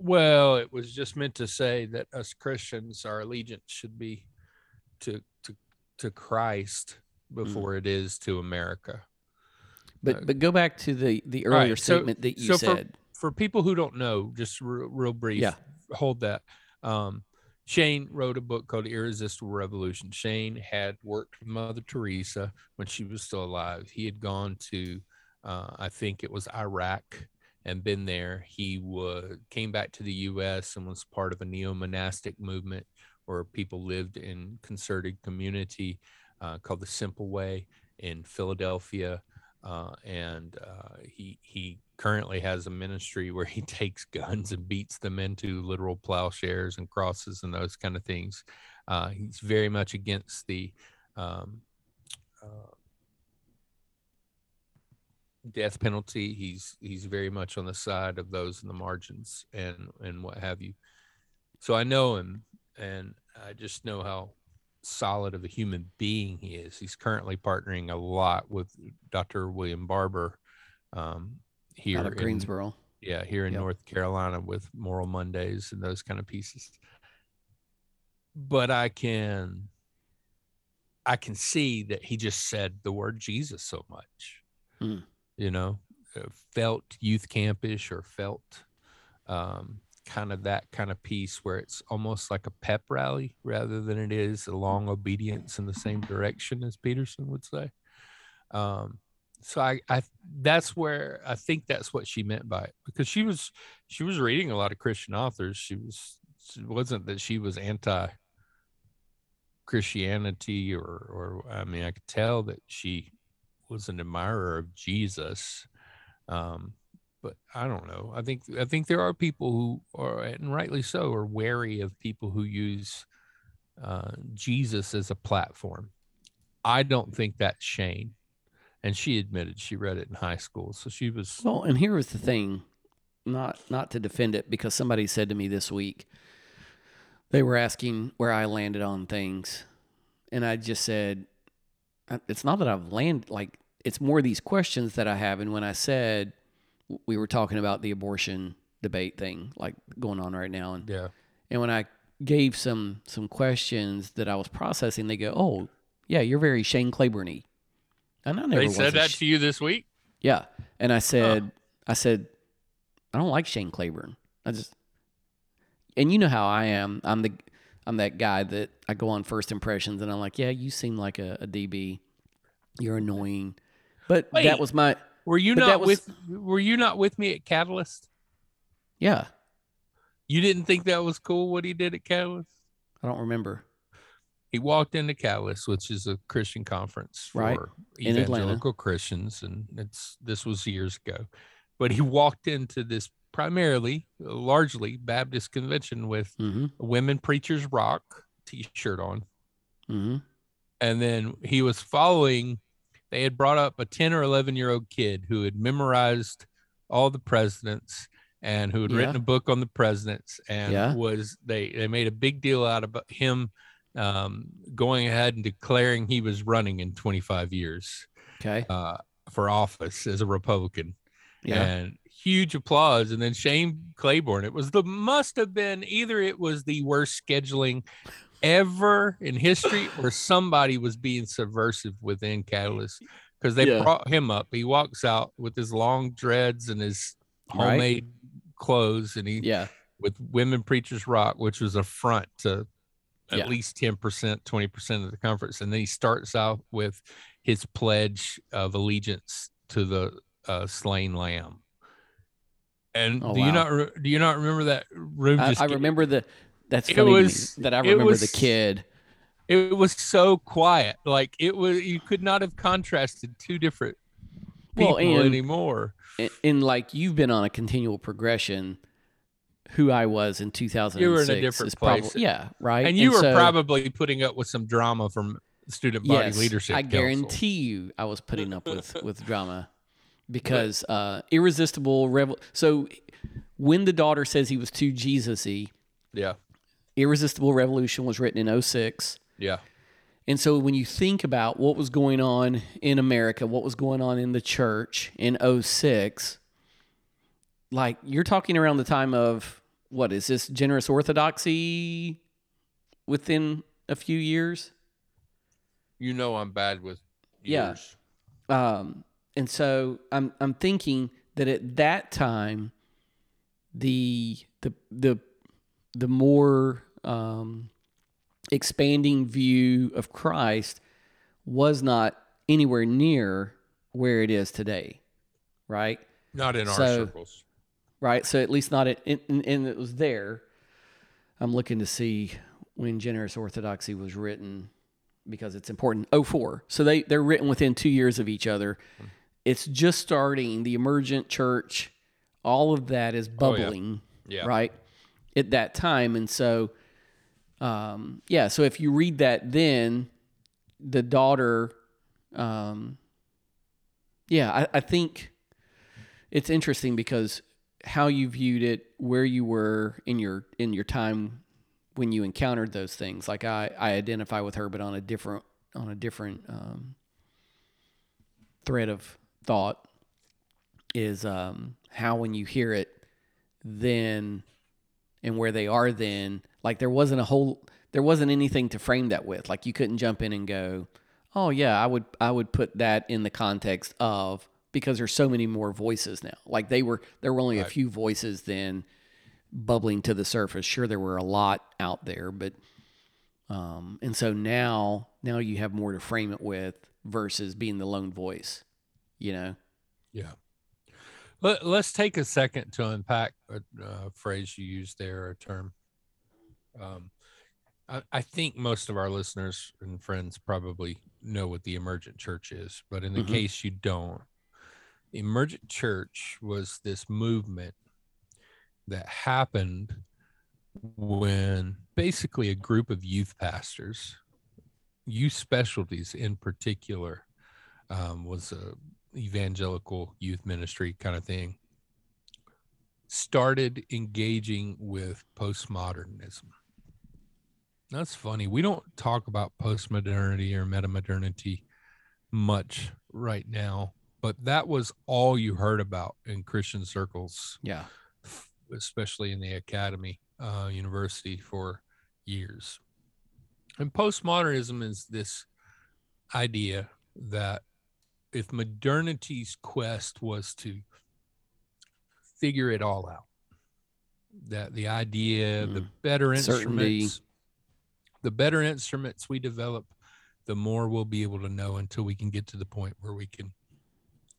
Well, it was just meant to say that us Christians, our allegiance should be to Christ before it is to America. But go back to the earlier statement that you said. For people who don't know, just real brief, hold that. Shane wrote a book called Irresistible Revolution. Shane had worked with Mother Teresa when she was still alive. He had gone to, I think it was Iraq, and been there. He came back to the U.S. and was part of a neo-monastic movement where people lived in concerted community called the Simple Way in Philadelphia. He currently has a ministry where he takes guns and beats them into literal plowshares and crosses and those kind of things. He's very much against the death penalty. He's very much on the side of those in the margins and what have you. So I know him, and I just know how solid of a human being he is. He's currently partnering a lot with Dr. William Barber here out of Greensboro. North Carolina with Moral Mondays and those kind of pieces. But I can see that he just said the word Jesus so much. Felt youth campish or felt kind of that kind of piece where it's almost like a pep rally rather than it is a long obedience in the same direction, as Peterson would say. So that's where I think that's what she meant by it, because she was reading a lot of Christian authors. It wasn't that she was anti-Christianity or I mean, I could tell that she was an admirer of Jesus. But I don't know. I think there are people who are, and rightly so, are wary of people who use Jesus as a platform. I don't think that's Shane. And she admitted she read it in high school, so she was. Well, and here was the thing, not to defend it, because somebody said to me this week, they were asking where I landed on things, and I just said, it's not that I've landed. Like, it's more these questions that I have, and when I said, we were talking about the abortion debate thing like going on right now. And yeah. And when I gave some questions that I was processing, they go, "Oh, yeah, you're very Shane Claiborne-y." And I never They said that to you this week? Yeah. And I said, I don't like Shane Claiborne. And you know how I am. I'm that guy that I go on first impressions and I'm like, yeah, you seem like a DB. You're annoying. But Wait, that was my Were you not with me at Catalyst? Yeah. You didn't think that was cool what he did at Catalyst? I don't remember. He walked into Catalyst, which is a Christian conference for right. evangelical Christians, and this was years ago. But he walked into this largely Baptist convention with mm-hmm. a Women Preachers Rock t-shirt on. Mm-hmm. And then he was following, they had brought up a 10 or 11-year-old kid who had memorized all the presidents and who had yeah. written a book on the presidents and yeah. they made a big deal out of him going ahead and declaring he was running in 25 years for office as a Republican. Yeah. And huge applause. And then Shane Claiborne, it was the worst scheduling ever in history, or somebody was being subversive within Catalyst because they yeah. brought him up. He walks out with his long dreads and his homemade clothes, and he with Women Preachers Rock, which was a front to at least 10%, 20% of the conference. And then he starts out with his pledge of allegiance to the slain lamb. And do you not remember that room? I remember the kid. It was so quiet. Like you could not have contrasted two different people anymore. And like, you've been on a continual progression. Who I was in 2006. You were in a different place. Right. And you were probably putting up with some drama from student body leadership. I guarantee you I was putting up with drama because Irresistible Revolution. So when the daughter says he was too Jesus-y, Irresistible Revolution was written in 2006. Yeah. And so when you think about what was going on in America, what was going on in the church in 2006, like you're talking around the time of, what is this, Generous Orthodoxy within a few years? You know I'm bad with years. Yeah. And so I'm thinking that at that time the more expanding view of Christ was not anywhere near where it is today, right? Not in our circles. Right, so at least not and it was there. I'm looking to see when Generous Orthodoxy was written because it's important. 2004, so they're written within 2 years of each other. It's just starting the Emergent Church. All of that is bubbling, right at that time, and so So if you read that, then the daughter, I think it's interesting because how you viewed it, where you were in your time when you encountered those things. Like I identify with her, but on a different thread of thought is how when you hear it then and where they are then, like there wasn't anything to frame that with. Like you couldn't jump in and go, oh yeah, I would put that in the context of, because there's so many more voices now. Like there were only a few voices then bubbling to the surface. Sure, there were a lot out there, but and so now you have more to frame it with versus being the lone voice, you know? Yeah. Let's take a second to unpack a phrase you used there, a term. I think most of our listeners and friends probably know what the Emergent Church is, but in the mm-hmm. case you don't, the Emergent Church was this movement that happened when basically a group of youth pastors, Youth Specialties in particular, was a evangelical youth ministry kind of thing, started engaging with postmodernism. That's funny. We don't talk about postmodernity or metamodernity much right now but that was all you heard about in Christian circles. Yeah. Especially in the academy, university for years. And postmodernism is this idea that if modernity's quest was to figure it all out, that the idea, the better instruments we develop, the more we'll be able to know until we can get to the point where we can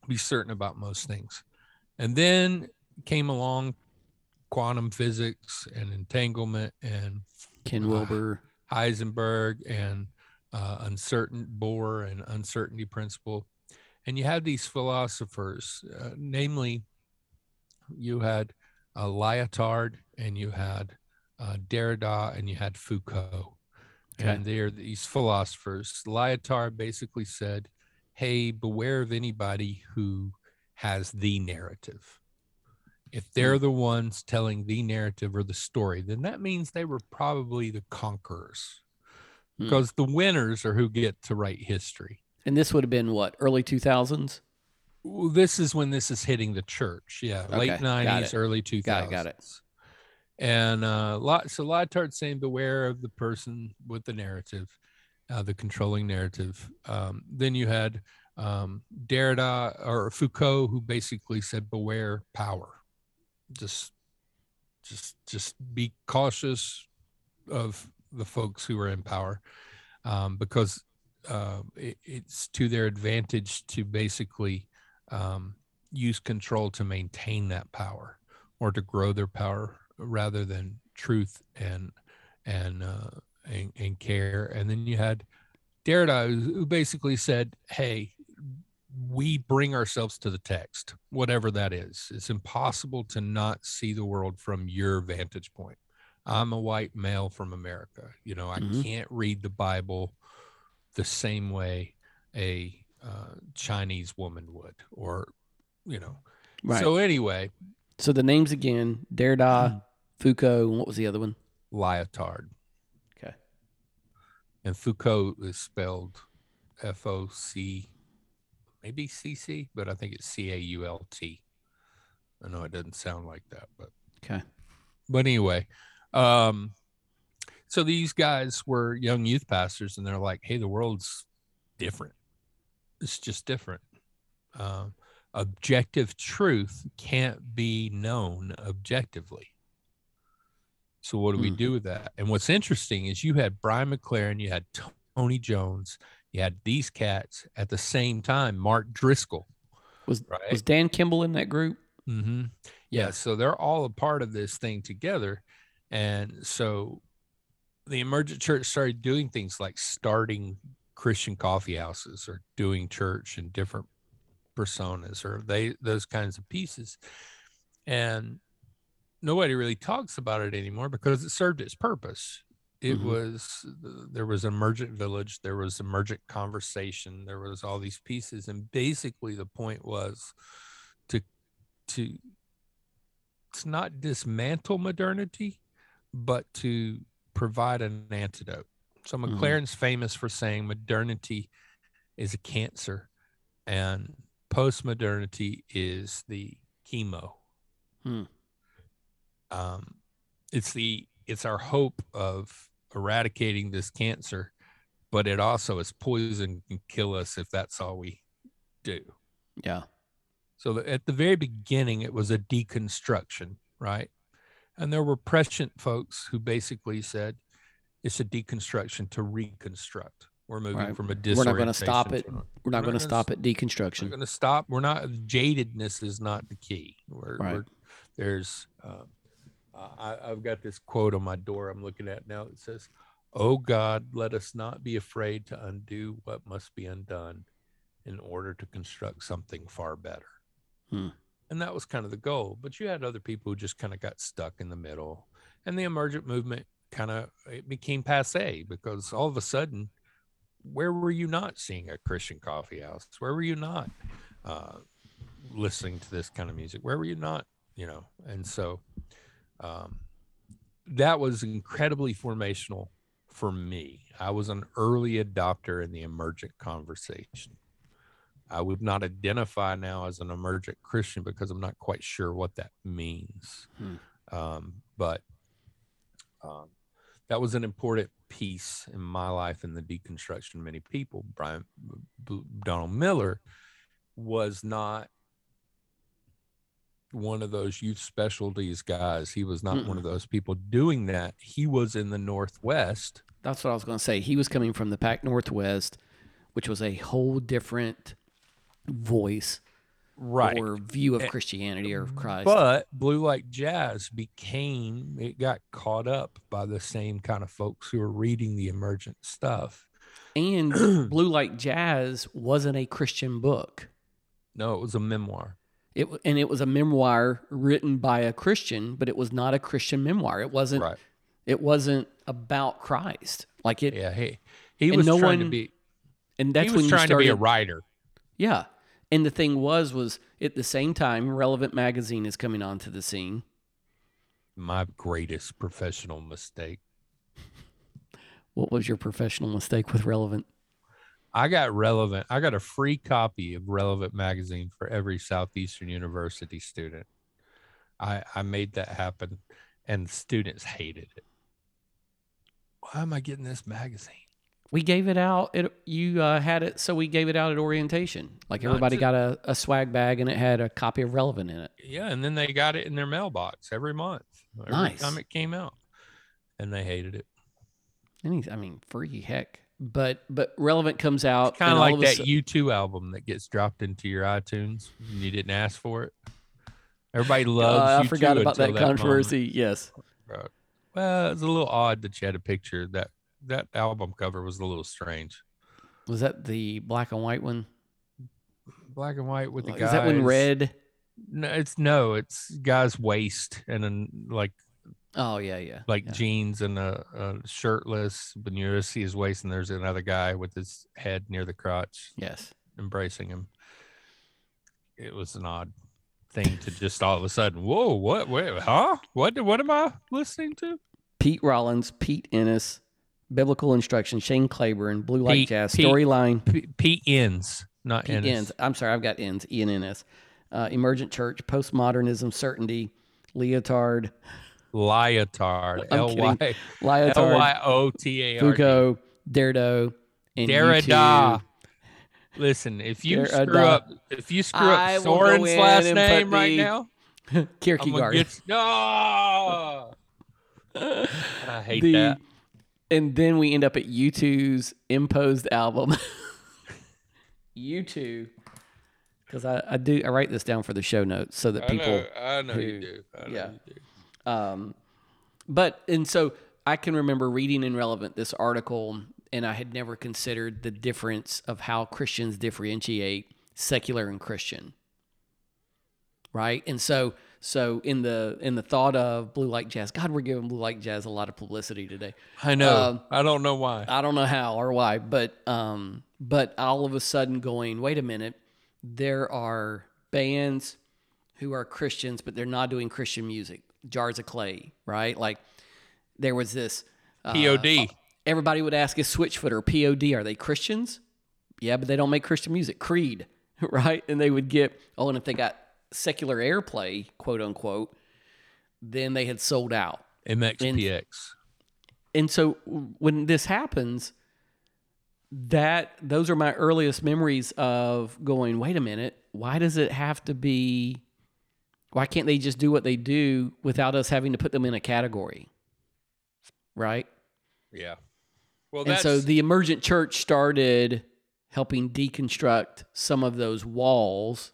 be certain about most things. And then came along quantum physics and entanglement and Ken Wilber, Heisenberg, and Bohr and uncertainty principle. And you had these philosophers, namely, you had Lyotard, and you had Derrida, and you had Foucault. Okay. And they're these philosophers. Lyotard basically said, hey, beware of anybody who has the narrative. If they're the ones telling the narrative or the story, then that means they were probably the conquerors, because the winners are who get to write history. And this would have been what, early 2000s? Well, this is when this is hitting the church. Yeah. Okay. Late 90s, early 2000s. Got it. And so Lyotard's saying, beware of the person with the narrative, the controlling narrative. Then you had Derrida or Foucault, who basically said, beware power. Just be cautious of the folks who are in power, because it's to their advantage to basically use control to maintain that power or to grow their power rather than truth and care. And then you had Derrida, who basically said, hey, we bring ourselves to the text, whatever that is. It's impossible to not see the world from your vantage point. I'm a white male from America. You know, I can't read the Bible the same way a Chinese woman would, or, you know. Right. So anyway. So the names again, Derrida, Foucault, and what was the other one? Lyotard. Okay. And Foucault is spelled F-O-C, maybe C-C, but I think it's C-A-U-L-T. I know it doesn't sound like that, but. Okay. But anyway. So these guys were young youth pastors, and they're like, hey, the world's different. It's just different. Objective truth can't be known objectively. So what do we do with that? And what's interesting is you had Brian McLaren, you had Tony Jones, you had these cats at the same time, Mark Driscoll. Was Dan Kimball in that group? Mm-hmm. Yeah. So they're all a part of this thing together. And so the Emergent Church started doing things like starting Christian coffee houses or doing church in different personas or those kinds of pieces. And nobody really talks about it anymore because it served its purpose. It was, there was Emergent Village, there was Emergent Conversation, there was all these pieces. And basically the point was to not dismantle modernity, but to provide an antidote. So McLaren's famous for saying modernity is a cancer and postmodernity is the chemo. It's our hope of eradicating this cancer, but it also is poison and can kill us if that's all we do. Yeah. So at the very beginning, it was a deconstruction, right? And there were prescient folks who basically said, it's a deconstruction to reconstruct. We're moving from a disorientation. We're not going to stop it. We're not going to stop at deconstruction. We're going to stop. We're not, jadedness is not the key. I've got this quote on my door I'm looking at now. It says, oh God, let us not be afraid to undo what must be undone in order to construct something far better. And that was kind of the goal, but you had other people who just kind of got stuck in the middle, and the emergent movement kind of, it became passe because all of a sudden, where were you not seeing a Christian coffee house? Where were you not listening to this kind of music? Where were you not, you know? And so that was incredibly formational for me. I was an early adopter in the emergent conversation. I would not identify now as an emergent Christian because I'm not quite sure what that means. But that was an important piece in my life in the deconstruction of many people. Donald Miller was not one of those youth specialties guys. He was not one of those people doing that. He was in the Northwest. That's what I was going to say. He was coming from the Pac Northwest, which was a whole different voice, right, or view of Christianity or of Christ. But Blue Like Jazz became, it got caught up by the same kind of folks who were reading the emergent stuff. And Blue Like Jazz wasn't a Christian book. No, it was a memoir. And it was a memoir written by a Christian, but it was not a Christian memoir. It wasn't. Right. It wasn't about Christ. Like it. Yeah, he was trying to be. And that's when you started. He was trying to be a writer. Yeah, and the thing was at the same time, Relevant Magazine is coming onto the scene. My greatest professional mistake. What was your professional mistake with Relevant? I got a free copy of Relevant Magazine for every Southeastern University student. I made that happen, and students hated it. Why am I getting this magazine? We gave it out. We gave it out at orientation. Like everybody got a swag bag, and it had a copy of Relevant in it. Yeah, and then they got it in their mailbox every month. Every time it came out, and they hated it. Free heck. But Relevant comes out. It's kind of like that U2 album that gets dropped into your iTunes. And you didn't ask for it. Everybody loves U2. I forgot about that controversy. Yes. Right. Well, it's a little odd that you had a picture that. That album cover was a little strange. Was that the black and white one? Black and white with the guys. Is that one red? No, it's guys' waist and like. Oh yeah. Like jeans and a shirtless, but you see his waist, and there's another guy with his head near the crotch. Yes, embracing him. It was an odd thing to just all of a sudden. Whoa! What? Wait, huh? What? What am I listening to? Pete Rollins, Pete Enns. Biblical Instruction, Shane Claiborne, Blue Like Jazz, Storyline. Pete Enns, not Ennis. Enns. I'm sorry, I've got Enns, E-N-N-S. Emergent Church, Postmodernism, Certainty, Lyotard, L-Y. Lyotard. L-Y-O-T-A-R-D. Foucault, Derrida, and U2. Listen, if you screw up Soren's last name right now, Kierkegaard. I hate that. And then we end up at U2's imposed album. U2, because I write this down for the show notes so that people. I know you do. So I can remember reading in Relevant this article, and I had never considered the difference of how Christians differentiate secular and Christian. Right, and so in the thought of Blue Like Jazz, God, we're giving Blue Like Jazz a lot of publicity today. I know. I don't know why. I don't know how or why, but all of a sudden going, wait a minute, there are bands who are Christians, but they're not doing Christian music. Jars of Clay, right? Like there was this P.O.D. Everybody would ask, is Switchfoot or P.O.D. are they Christians? Yeah, but they don't make Christian music. Creed, right? And they would get and if they got secular airplay, quote unquote, then they had sold out. MXPX. And so when this happens, those are my earliest memories of going, wait a minute, why can't they just do what they do without us having to put them in a category? Right? Yeah. Well, so the Emergent Church started helping deconstruct some of those walls.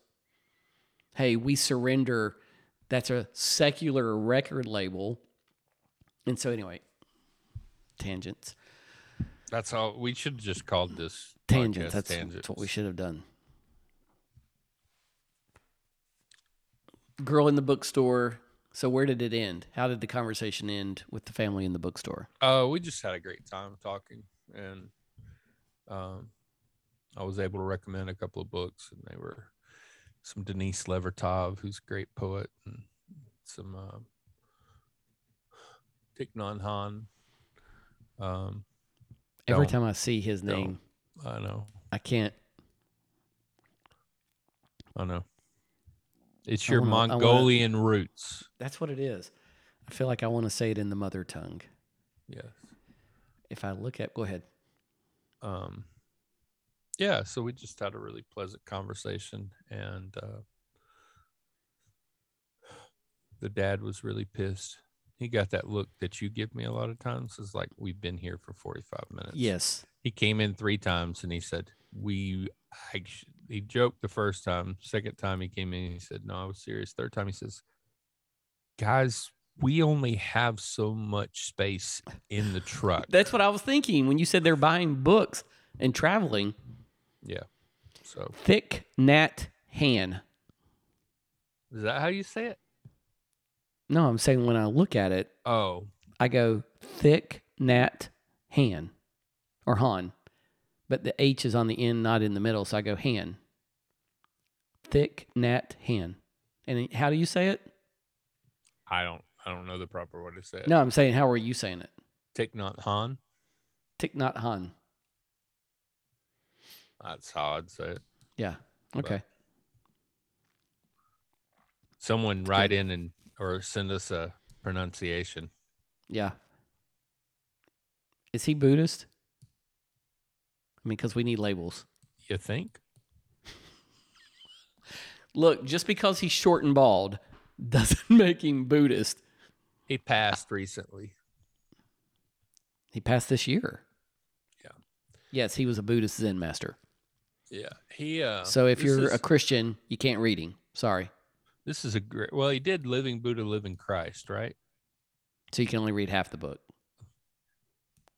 Hey, we surrender. That's a secular record label. And so anyway, tangents. That's all. We should have just called this Tangents. That's what we should have done. Girl in the bookstore. So where did it end? How did the conversation end with the family in the bookstore? We just had a great time talking. And I was able to recommend a couple of books, and they were some Denise Levertov, who's a great poet, and some Thich Nhat Hanh. Every time I see his name, I know. I can't. I know. It's your Mongolian roots. That's what it is. I feel like I want to say it in the mother tongue. Yes. If I look at, go ahead. Yeah, so we just had a really pleasant conversation, and the dad was really pissed. He got that look that you give me a lot of times. It's like, we've been here for 45 minutes. Yes. He came in 3 times and he said, he joked the first time. Second time he came in, he said, no, I was serious. Third time he says, guys, we only have so much space in the truck. That's what I was thinking when you said they're buying books and traveling. Yeah. So Thích Nhất Hạnh. Is that how you say it? No, I'm saying when I look at it, oh, I go Thích Nhất Hạnh or Han, but the H is on the end, not in the middle, so I go Han. Thích Nhất Hạnh. And how do you say it? I don't know the proper way to say it. No, I'm saying, how are you saying it? Thích Nhất Hạnh. Thích Nhất Hạnh. That's how I'd say it. Yeah. Okay. But someone write in and or send us a pronunciation. Yeah. Is he Buddhist? I mean, because we need labels. You think? Look, just because he's short and bald doesn't make him Buddhist. He passed recently. He passed this year. Yeah. Yes, he was a Buddhist Zen master. Yeah. He. So if you're a Christian, you can't read him. Sorry. This is a great... Well, he did Living Buddha, Living Christ, right? So you can only read half the book.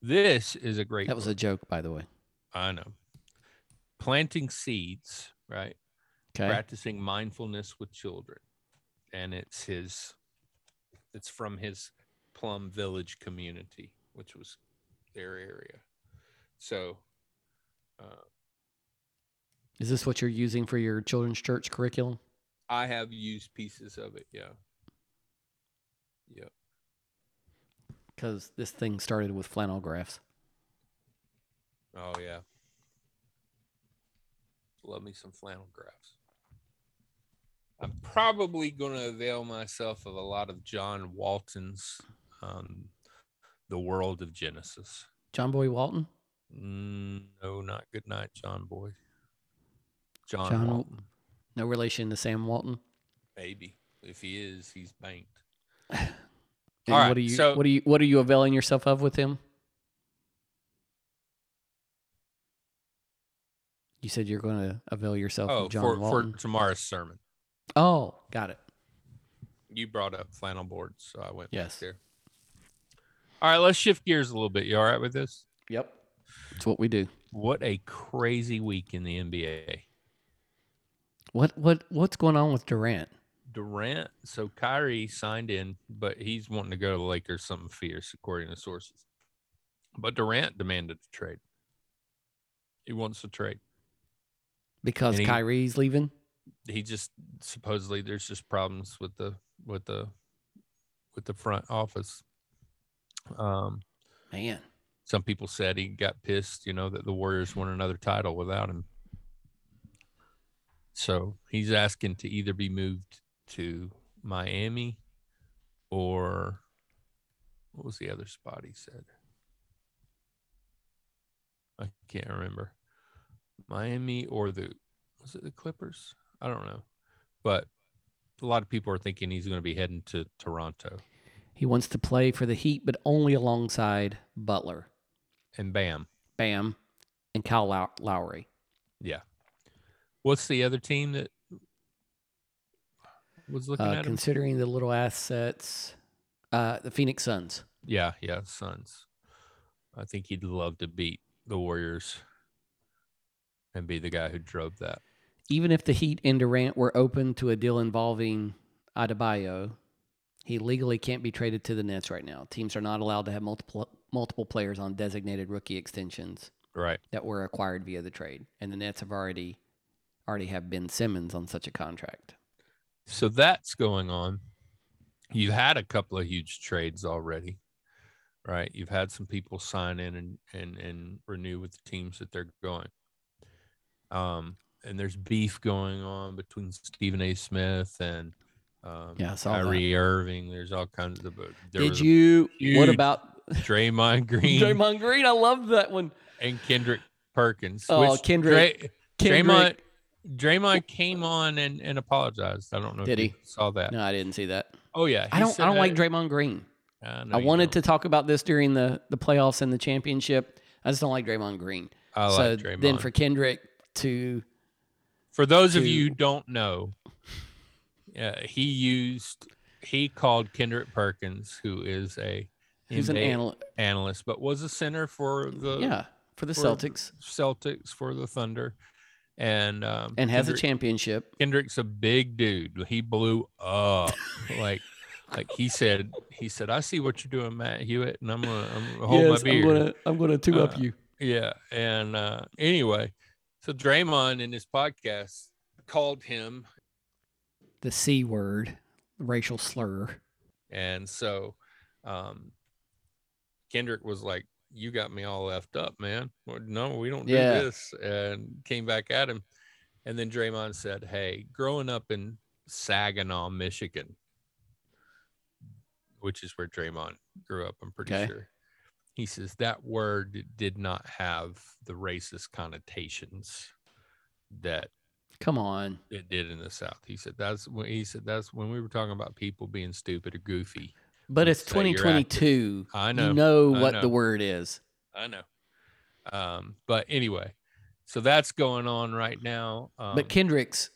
This is a great... That was book. A joke, by the way. I know. Planting seeds, right? Okay. Practicing mindfulness with children. And it's his... It's from his Plum Village community, which was their area. So... is this what you're using for your children's church curriculum? I have used pieces of it, yeah. Yeah. Because this thing started with flannel graphs. Oh, yeah. Love me some flannel graphs. I'm probably going to avail myself of a lot of John Walton's The World of Genesis. John Boy Walton? No, not Goodnight, John Boy. John Walton. No relation to Sam Walton? Maybe. If he is, he's banked. All right, what are you availing yourself of with him? You said you're going to avail yourself of John Walton? For tomorrow's sermon. Oh, got it. You brought up flannel boards, so I went back there. All right, let's shift gears a little bit. You all right with this? Yep. That's what we do. What a crazy week in the NBA. What's going on with Durant? So Kyrie signed in, but he's wanting to go to the Lakers, something fierce, according to sources. But Durant demanded a trade. He wants to trade. Because Kyrie's leaving? He just supposedly there's just problems with the front office. Man. Some people said he got pissed, that the Warriors won another title without him. So he's asking to either be moved to Miami or what was the other spot he said? I can't remember. Miami or was it the Clippers? I don't know. But a lot of people are thinking he's going to be heading to Toronto. He wants to play for the Heat, but only alongside Butler. And Bam. And Kyle Lowry. Yeah. What's the other team that was looking at him? Considering the little assets, the Phoenix Suns. Yeah, Suns. I think he'd love to beat the Warriors and be the guy who drove that. Even if the Heat and Durant were open to a deal involving Adebayo, he legally can't be traded to the Nets right now. Teams are not allowed to have multiple players on designated rookie extensions that were acquired via the trade, and the Nets have already have Ben Simmons on such a contract. So that's going on. You've had a couple of huge trades already, right? You've had some people sign in and renew with the teams that they're going. and there's beef going on between Stephen A. Smith and Kyrie Irving. There's all kinds of. What about Draymond Green? Draymond Green, I love that one. And Kendrick Perkins. Oh, Kendrick. Draymond came on and apologized. I don't know if you saw that. No, I didn't see that. Oh yeah, I don't like Draymond Green. I wanted to talk about this during the playoffs and the championship. I just don't like Draymond Green. So Draymond. Then for Kendrick to, for those of you who don't know, he called Kendrick Perkins, who is an analyst, but was a center for the Celtics for the Thunder. And has Kendrick, a championship. Kendrick's a big dude. He blew up. like he said, I see what you're doing, Matt Hewitt, and I'm gonna hold my beer. I'm gonna two up you. Yeah. And anyway, so Draymond in his podcast called him the C word, racial slur. And so Kendrick was like, you got me all left up, man. No, we don't do this. And came back at him. And then Draymond said, hey, growing up in Saginaw, Michigan, which is where Draymond grew up, I'm pretty sure. He says that word did not have the racist connotations that it did in the South. He said that's when we were talking about people being stupid or goofy. But it's 2022. I know. You know what the word is. I know. But anyway, so that's going on right now. But Kendrick's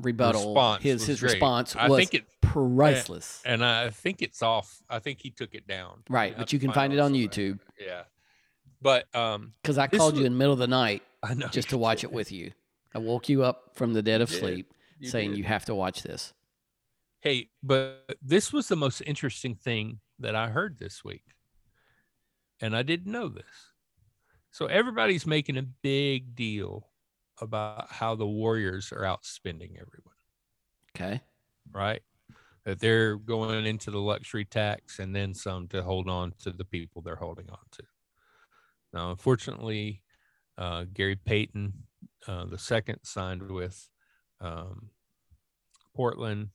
rebuttal, his response was I think it's priceless. And I think it's off. I think he took it down. Right, but you can find it on YouTube. Yeah. But because I called you in the middle of the night just to watch it with you. I woke you up from the dead of sleep saying you have to watch this. Hey, but this was the most interesting thing that I heard this week, and I didn't know this. So everybody's making a big deal about how the Warriors are outspending everyone. Okay. Right? That they're going into the luxury tax and then some to hold on to the people they're holding on to. Now, unfortunately, Gary Payton II signed with Portland.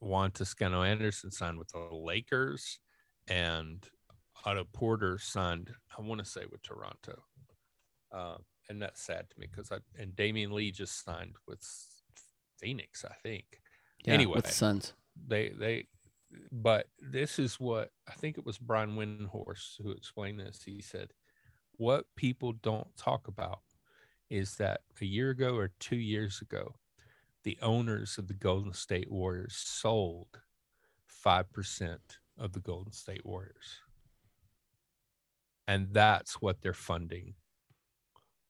Juan Toscano-Anderson signed with the Lakers, and Otto Porter signed, I want to say, with Toronto. And that's sad to me because Damian Lee just signed with Phoenix, I think. Yeah, anyway, with the Suns. But this is what, I think it was Brian Windhorst who explained this. He said, what people don't talk about is that a year ago or 2 years ago, the owners of the Golden State Warriors sold 5% of the Golden State Warriors. And that's what they're funding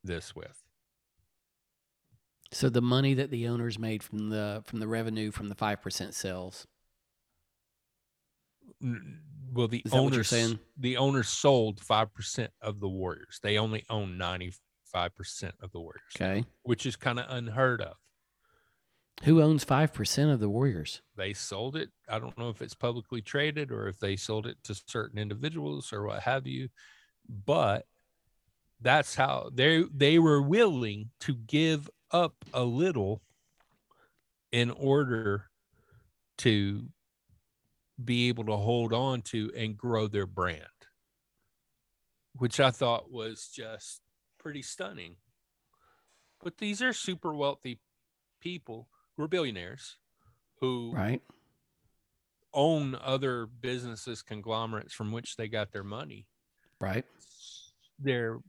this with. So the money that the owners made from the revenue from the 5% sales. Well, the owners sold 5% of the Warriors. They only own 95% of the Warriors. Okay. Which is kind of unheard of. Who owns 5% of the Warriors? They sold it. I don't know if it's publicly traded or if they sold it to certain individuals or what have you, but that's how they were willing to give up a little in order to be able to hold on to and grow their brand, which I thought was just pretty stunning. But these are super wealthy people. We're billionaires who own other businesses, conglomerates from which they got their money. Right. Goober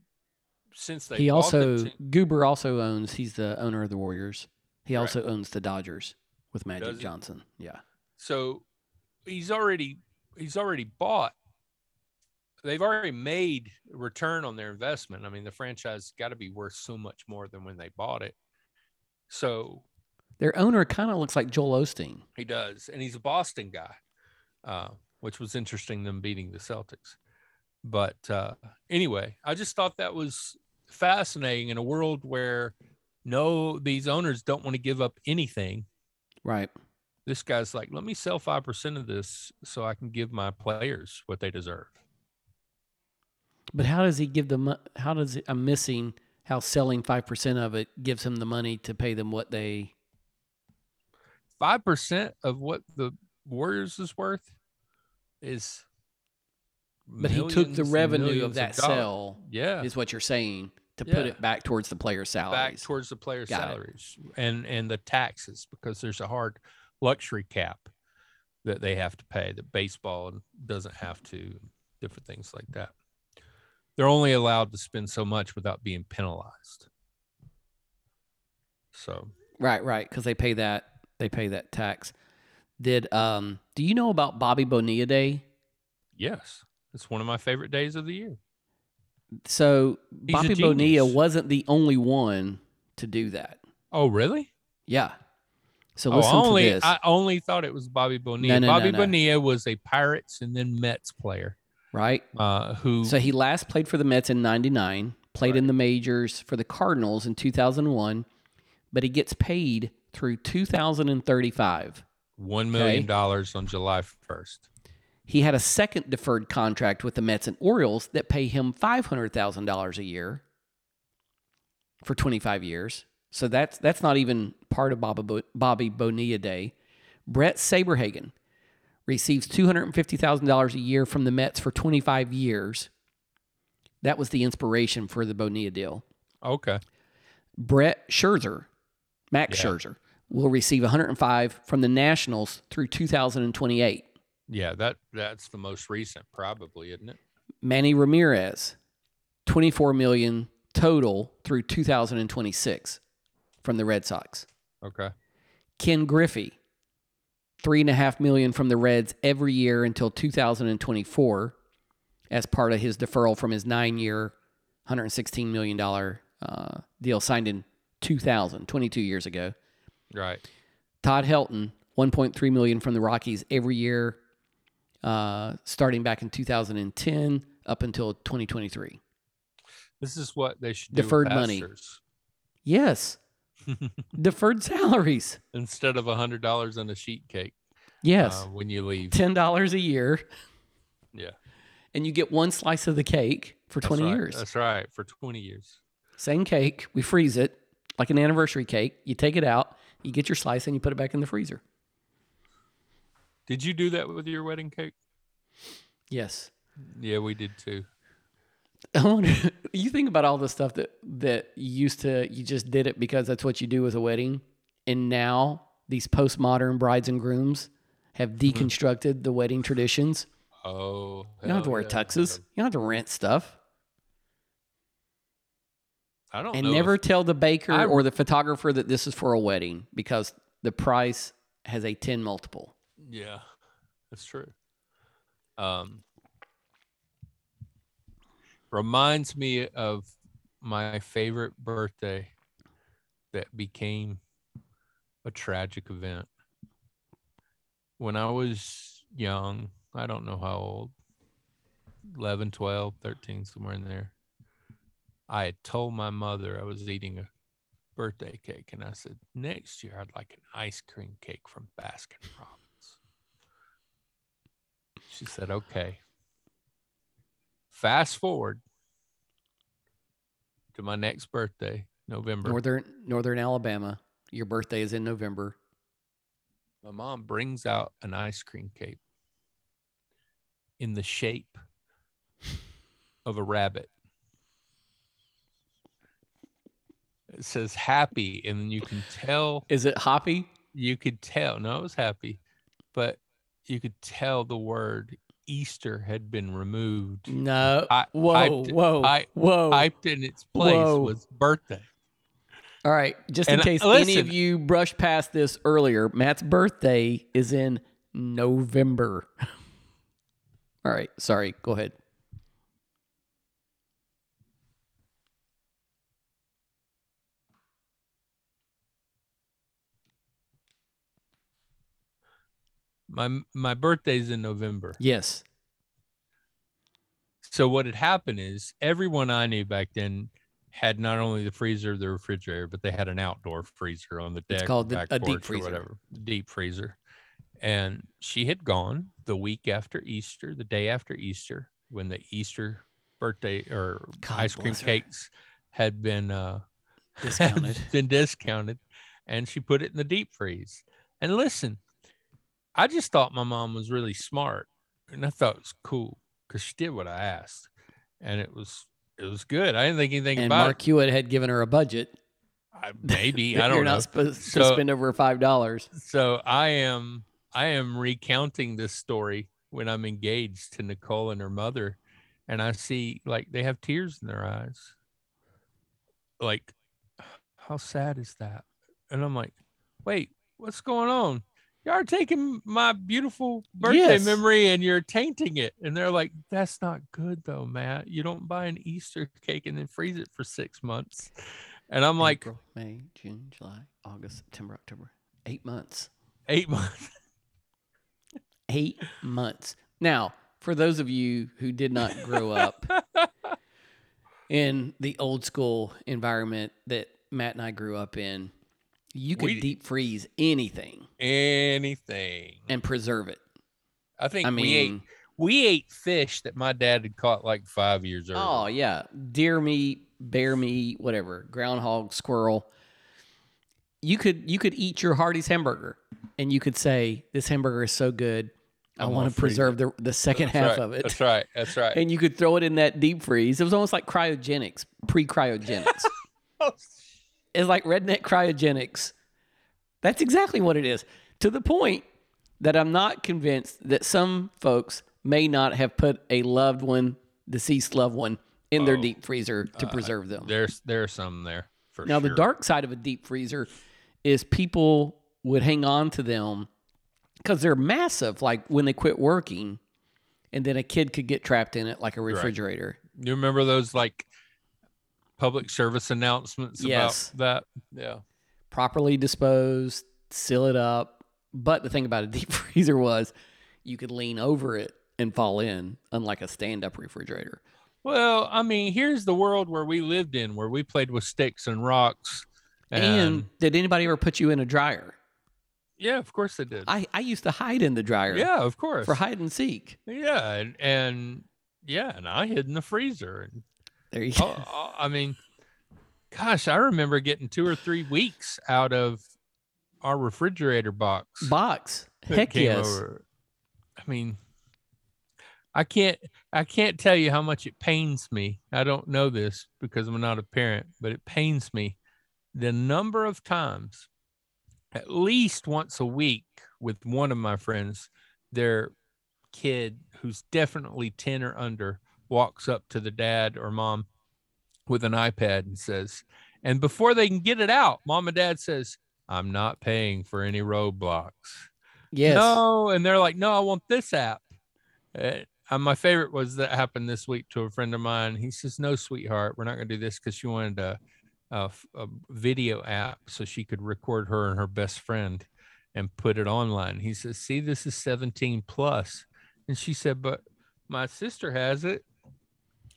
also owns. He's the owner of the Warriors. He also owns the Dodgers with Magic Johnson. Yeah. So he's already bought. They've already made a return on their investment. I mean, the franchise got to be worth so much more than when they bought it. So their owner kind of looks like Joel Osteen. He does, and he's a Boston guy, which was interesting, them beating the Celtics. But anyway, I just thought that was fascinating in a world where these owners don't want to give up anything. Right. This guy's like, let me sell 5% of this so I can give my players what they deserve. But how does he give them? How does I'm missing? how selling 5% of it gives him the money to pay them what they... 5% of what the Warriors is worth is... But he took the revenue of that sell, yeah, is what you're saying, to put it back towards the player's salaries. Back towards the player's salaries and the taxes, because there's a hard luxury cap that they have to pay that baseball doesn't have to, different things like that. They're only allowed to spend so much without being penalized. So right, because they pay that tax. Did do you know about Bobby Bonilla Day? Yes. It's one of my favorite days of the year. So Bobby Bonilla wasn't the only one to do that. Oh, really? Yeah. So listen to this. I only thought it was Bobby Bonilla. No, Bonilla was a Pirates and then Mets player. Right. So he last played for the Mets in 99, played in the majors for the Cardinals in 2001, but he gets paid through 2035. $1 million on July 1st. He had a second deferred contract with the Mets and Orioles that pay him $500,000 a year for 25 years. So that's not even part of Bobby Bonilla Day. Brett Saberhagen receives $250,000 a year from the Mets for 25 years. That was the inspiration for the Bonilla deal. Okay. Brett Scherzer, Max Scherzer, will receive $105,000 from the Nationals through 2028. Yeah, that's the most recent, probably, isn't it? Manny Ramirez, $24 million total through 2026 from the Red Sox. Okay. Ken Griffey, $3.5 million from the Reds every year until 2024 as part of his deferral from his 9-year, $116 million deal signed in 2000, 22 years ago. Right. Todd Helton, $1.3 million from the Rockies every year, starting back in 2010 up until 2023. This is what they should do. Deferred money. Yes. Deferred salaries. Instead of $100 on a sheet cake. Yes. When you leave. $10 a year. Yeah. And you get one slice of the cake for 20 years. That's right. For 20 years. Same cake. We freeze it like an anniversary cake. You take it out, you get your slice, and you put it back in the freezer. Did you do that with your wedding cake? Yes. Yeah, we did too. I wonder, you think about all the stuff that you just did it because that's what you do with a wedding. And now these postmodern brides and grooms have deconstructed the wedding traditions. Oh. You don't have to wear tuxes. You don't have to rent stuff. I don't know. And never tell the baker or the photographer that this is for a wedding, because the price has a 10 multiple. Yeah, that's true. Reminds me of my favorite birthday that became a tragic event. When I was young, I don't know how old, 11, 12, 13, somewhere in there, I had told my mother I was eating a birthday cake, and I said, next year I'd like an ice cream cake from Baskin Robbins. She said, okay. Fast forward to my next birthday, November. Northern Alabama. Your birthday is in November. My mom brings out an ice cream cake in the shape of a rabbit. It says happy, and then you can tell. Is it hoppy? You could tell. No, it was happy, but you could tell the word Easter had been removed. No. Typed in its place was birthday. All right. Just in case any of you brushed past this earlier, Matt's birthday is in November. All right. Sorry. Go ahead. My birthday's in November. Yes. So what had happened is everyone I knew back then had not only the freezer, the refrigerator, but they had an outdoor freezer on the deck. It's called a deep freezer. Or whatever. Deep freezer. And she had gone the week after Easter, the day after Easter, when the Easter birthday or ice cream cakes had been discounted, and she put it in the deep freeze. And listen, I just thought my mom was really smart, and I thought it was cool because she did what I asked, and it was good. I didn't think anything about it. And Mark Hewitt had given her a budget. Maybe I don't know. You're not supposed to spend over $5. So I am recounting this story when I'm engaged to Nicole and her mother, and I see like they have tears in their eyes. Like, how sad is that? And I'm like, wait, what's going on? You are taking my beautiful birthday memory and you're tainting it. And they're like, that's not good though, Matt. You don't buy an Easter cake and then freeze it for 6 months. And I'm like, April, May, June, July, August, September, October, 8 months. 8 months. 8 months. Now, for those of you who did not grow up in the old school environment that Matt and I grew up in, you could deep freeze anything, and preserve it. We ate fish that my dad had caught like 5 years earlier. Oh yeah, deer meat, bear meat, whatever, groundhog, squirrel. You could eat your Hardee's hamburger, and you could say, "This hamburger is so good, I want to preserve the second half of it." That's right. That's right. And you could throw it in that deep freeze. It was almost like cryogenics, pre-cryogenics. It's like redneck cryogenics. That's exactly what it is. To the point that I'm not convinced that some folks may not have put a deceased loved one, in their deep freezer to preserve them. There are some there for now, sure. Now, the dark side of a deep freezer is people would hang on to them because they're massive, like when they quit working, and then a kid could get trapped in it like a refrigerator. Right. You remember those, like, public service announcements about that? Yeah. Properly disposed, seal it up. But the thing about a deep freezer was you could lean over it and fall in, unlike a stand-up refrigerator. Well, I mean, here's the world where we lived in, where we played with sticks and rocks. And did anybody ever put you in a dryer? Yeah, of course they did. I used to hide in the dryer. Yeah, of course. For hide and seek. Yeah, and I hid in the freezer. And there you go. I mean, gosh, I remember getting 2 or 3 weeks out of our refrigerator box. Heck yes. Over. I mean, I can't tell you how much it pains me. I don't know this because I'm not a parent, but it pains me the number of times, at least once a week, with one of my friends, their kid who's definitely 10 or under walks up to the dad or mom with an iPad and says, and before they can get it out, mom and dad says, I'm not paying for any Roblox. Yes. No. And they're like, no, I want this app. My favorite was that happened this week to a friend of mine. He says, no, sweetheart, we're not going to do this because she wanted a video app so she could record her and her best friend and put it online. He says, see, this is 17+. And she said, but my sister has it,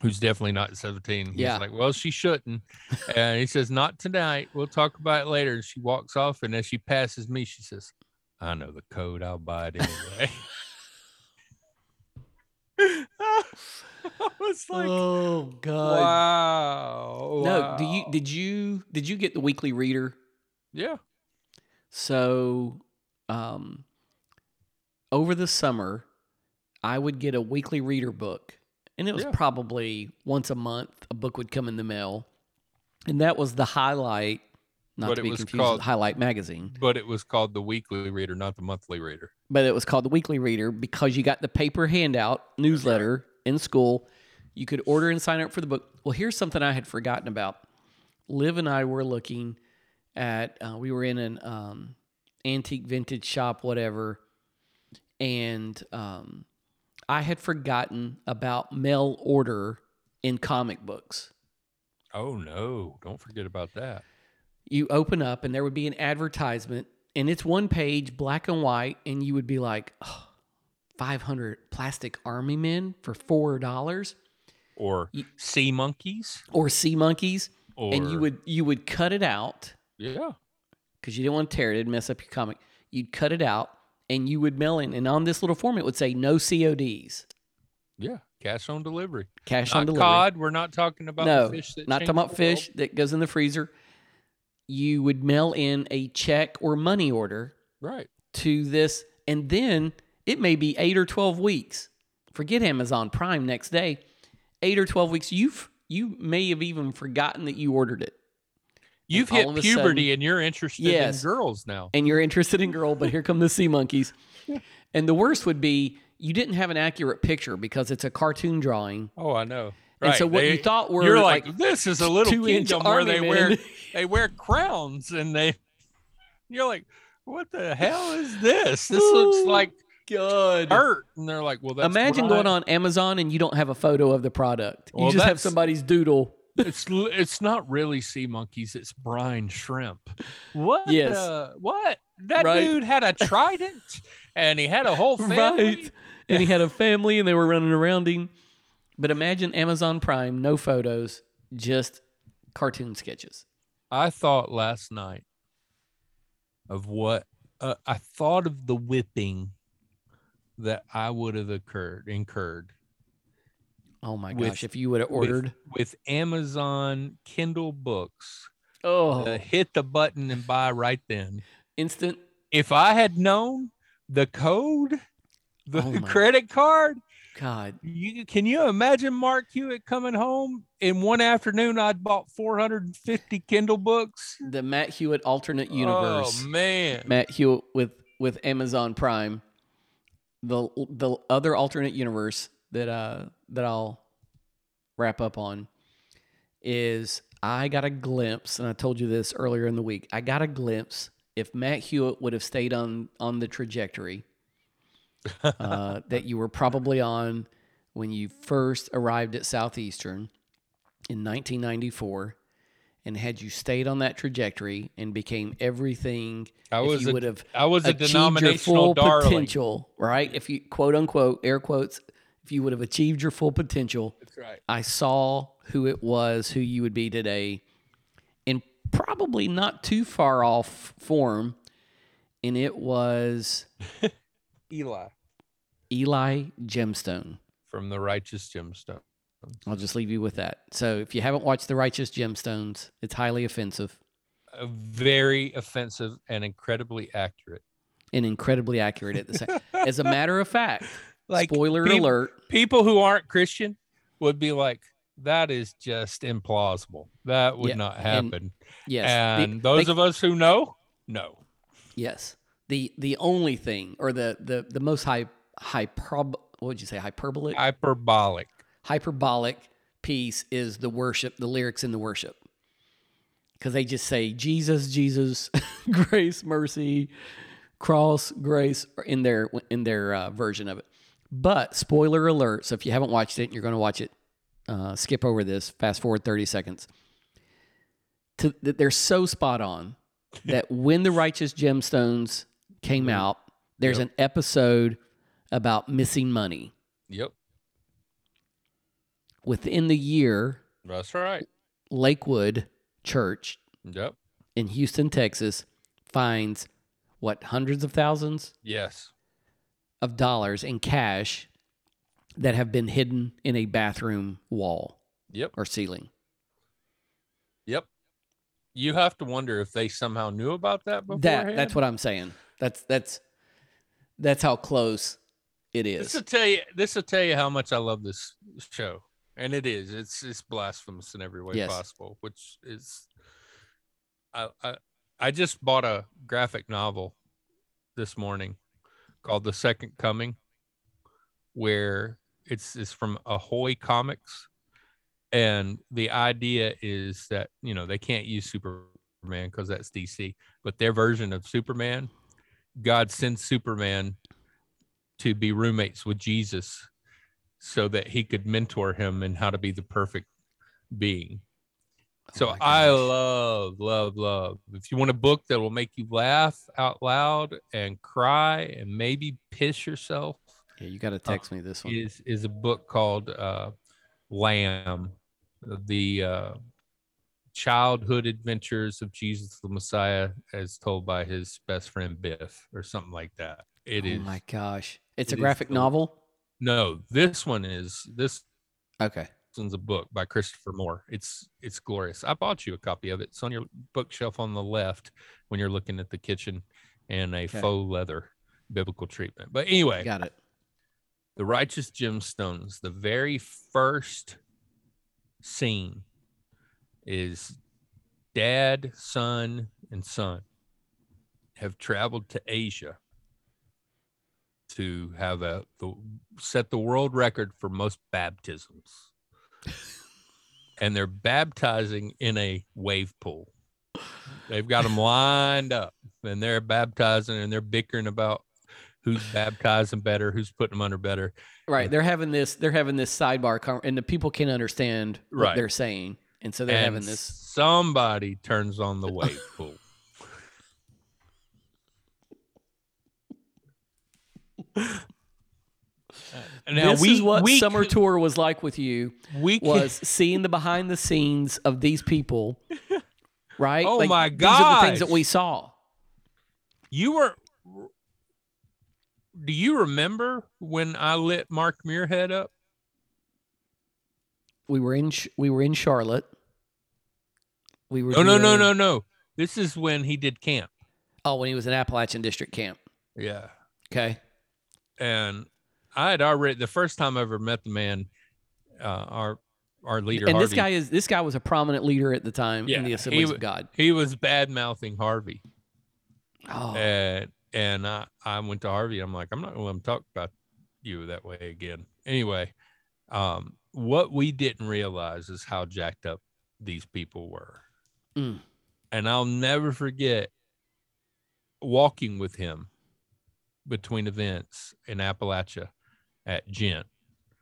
who's definitely not 17. He's like, well, she shouldn't. And he says, not tonight. We'll talk about it later. And she walks off. And as she passes me, she says, I know the code. I'll buy it anyway. I was like, oh God. Wow. No, did you get the weekly reader? Yeah. So over the summer, I would get a weekly reader book, and it was probably once a month a book would come in the mail. And that was the Highlight, not to be confused with Highlight magazine. But it was called the Weekly Reader, not the Monthly Reader. But it was called the Weekly Reader because you got the paper handout newsletter in school. You could order and sign up for the book. Well, here's something I had forgotten about. Liv and I were looking at, we were in an antique vintage shop, whatever, and I had forgotten about mail order in comic books. Oh, no. Don't forget about that. You open up, and there would be an advertisement, and it's one page, black and white, and you would be like, 500 plastic army men for $4, or sea monkeys, or... and you would cut it out, because you didn't want to tear it; it'd mess up your comic. You'd cut it out, and you would mail in, and on this little form, it would say no CODs. Yeah, Cash on delivery. Cash on delivery. Cod. We're not talking about fish. No, not talking about fish that goes in the freezer. You would mail in a check or money order to this, and then it may be 8 or 12 weeks. Forget Amazon Prime next day. 8 or 12 weeks, you may have even forgotten that you ordered it. You've hit puberty and you're interested in girls now. And you're interested in girl, but here come the sea monkeys. And the worst would be you didn't have an accurate picture because it's a cartoon drawing. Oh, I know. And so what you thought were this is a little kingdom where they wear crowns and you're like, what the hell is this? This looks like good hurt. And they're like, well, that's imagine going on Amazon and you don't have a photo of the product. You just have somebody's doodle. It's not really sea monkeys. It's brine shrimp. What? Yes. What? That dude had a trident and he had a whole family. Right. And he had a family and they were running around him. But imagine Amazon Prime, no photos, just cartoon sketches. I thought last night of what I thought of the whipping that I would have incurred. Oh my gosh! If you would have ordered with Amazon Kindle books, hit the button and buy right then, instant. If I had known the code, the credit card, God, can you imagine Mark Hewitt coming home in one afternoon? I'd bought 450 Kindle books. The Matt Hewitt alternate universe. Oh man, Matt Hewitt with Amazon Prime, the other alternate universe that I'll wrap up on is I got a glimpse, and I told you this earlier in the week, I got a glimpse if Matt Hewitt would have stayed on the trajectory that you were probably on when you first arrived at Southeastern in 1994, and had you stayed on that trajectory and became everything you would have achieved your full potential, right? If you, quote unquote, air quotes, if you would have achieved your full potential, that's right. I saw who it was, who you would be today, in probably not too far off form, and it was Eli Gemstone from The Righteous Gemstones. I'll just leave you with that. So, if you haven't watched The Righteous Gemstones, it's highly offensive, very offensive, and incredibly accurate at the same. As a matter of fact. Like spoiler alert. People who aren't Christian would be like, that is just implausible. That would not happen. And those of us who know. Yes. The only thing, or the most hyperbolic piece is the worship, the lyrics in the worship. Because they just say, Jesus, Jesus, grace, mercy, cross, grace, in their version of it. But spoiler alert, so if you haven't watched it, you're going to watch it, skip over this, fast forward 30 seconds. They're so spot on that when The Righteous Gemstones came out, there's an episode about missing money. Yep. Within the year, that's right, Lakewood Church in Houston, Texas, finds, hundreds of thousands? Yes. Of dollars in cash that have been hidden in a bathroom wall or ceiling. Yep. You have to wonder if they somehow knew about that beforehand. That's what I'm saying. That's how close it is. This will tell you how much I love this show. And it is. It's blasphemous in every way possible, which is I just bought a graphic novel this morning called The Second Coming, where it's from Ahoy Comics, and the idea is that, you know, they can't use Superman because that's DC, but their version of Superman, God sends Superman to be roommates with Jesus so that he could mentor him in how to be the perfect being. So I love. If you want a book that will make you laugh out loud and cry and maybe piss yourself. Yeah, you got to text me this one. Is a book called Lamb, the childhood adventures of Jesus the Messiah as told by his best friend Biff or something like that. It is. Oh my gosh. It's a graphic novel? No, this one is this. Okay. This is a book by Christopher Moore. It's glorious. I bought you a copy of it. It's on your bookshelf on the left when you're looking at the kitchen, and a faux leather biblical treatment. But anyway, got it. The Righteous Gemstones. The very first scene is dad, son, and son have traveled to Asia to have set the world record for most baptisms. And they're baptizing in a wave pool. They've got them lined up, and they're baptizing, and they're bickering about who's baptizing better, who's putting them under better. Right. They're having this sidebar, and the people can't understand what they're saying. And so they're having this. Somebody turns on the wave pool. Now, this is what summer tour was like with you. Seeing the behind the scenes of these people, right? Oh, like, my God! These are the things that we saw. Do you remember when I lit Mark Muirhead up? We were in Charlotte. No. This is when he did camp. Oh, when he was in Appalachian District camp. Yeah. Okay. And I had already, the first time I ever met the man, our leader. And Harvey, this guy was a prominent leader at the time in the Assemblies of God. He was bad mouthing Harvey. Oh. And I went to Harvey. I'm like, I'm not going to let him talk about you that way again. Anyway, what we didn't realize is how jacked up these people were. Mm. And I'll never forget walking with him between events in Appalachia at Gent.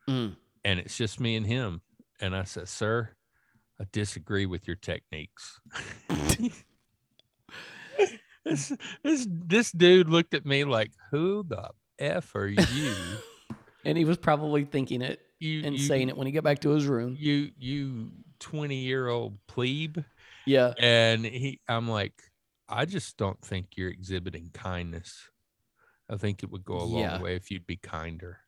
Mm. And it's just me and him. And I said, sir, I disagree with your techniques. This dude looked at me like, who the F are you? And he was probably thinking it saying it when he got back to his room. You 20-year-old plebe. Yeah. And I'm like, I just don't think you're exhibiting kindness. I think it would go a long way if you'd be kinder.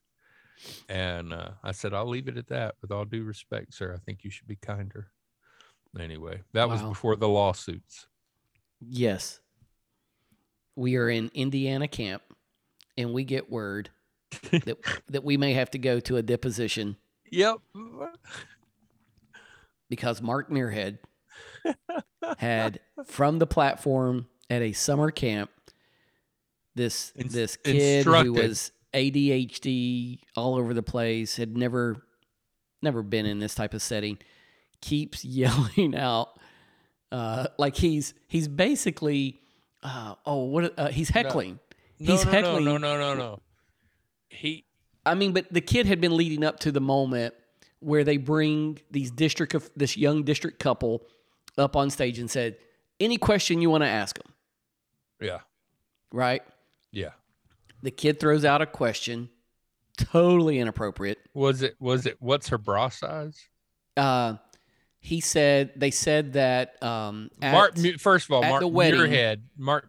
And I said, I'll leave it at that. With all due respect, sir, I think you should be kinder. Anyway, that was before the lawsuits. Yes. We are in Indiana camp, and we get word that we may have to go to a deposition. Yep. Because Mark Muirhead had, from the platform at a summer camp, this kid who was ADHD all over the place, had never been in this type of setting, keeps yelling out like he's basically he's heckling. No. But the kid had been leading up to the moment where they bring this young district couple up on stage and said, any question you want to ask them. Yeah. Right? Yeah. The kid throws out a question, totally inappropriate. Was it what's her bra size? They said that Mark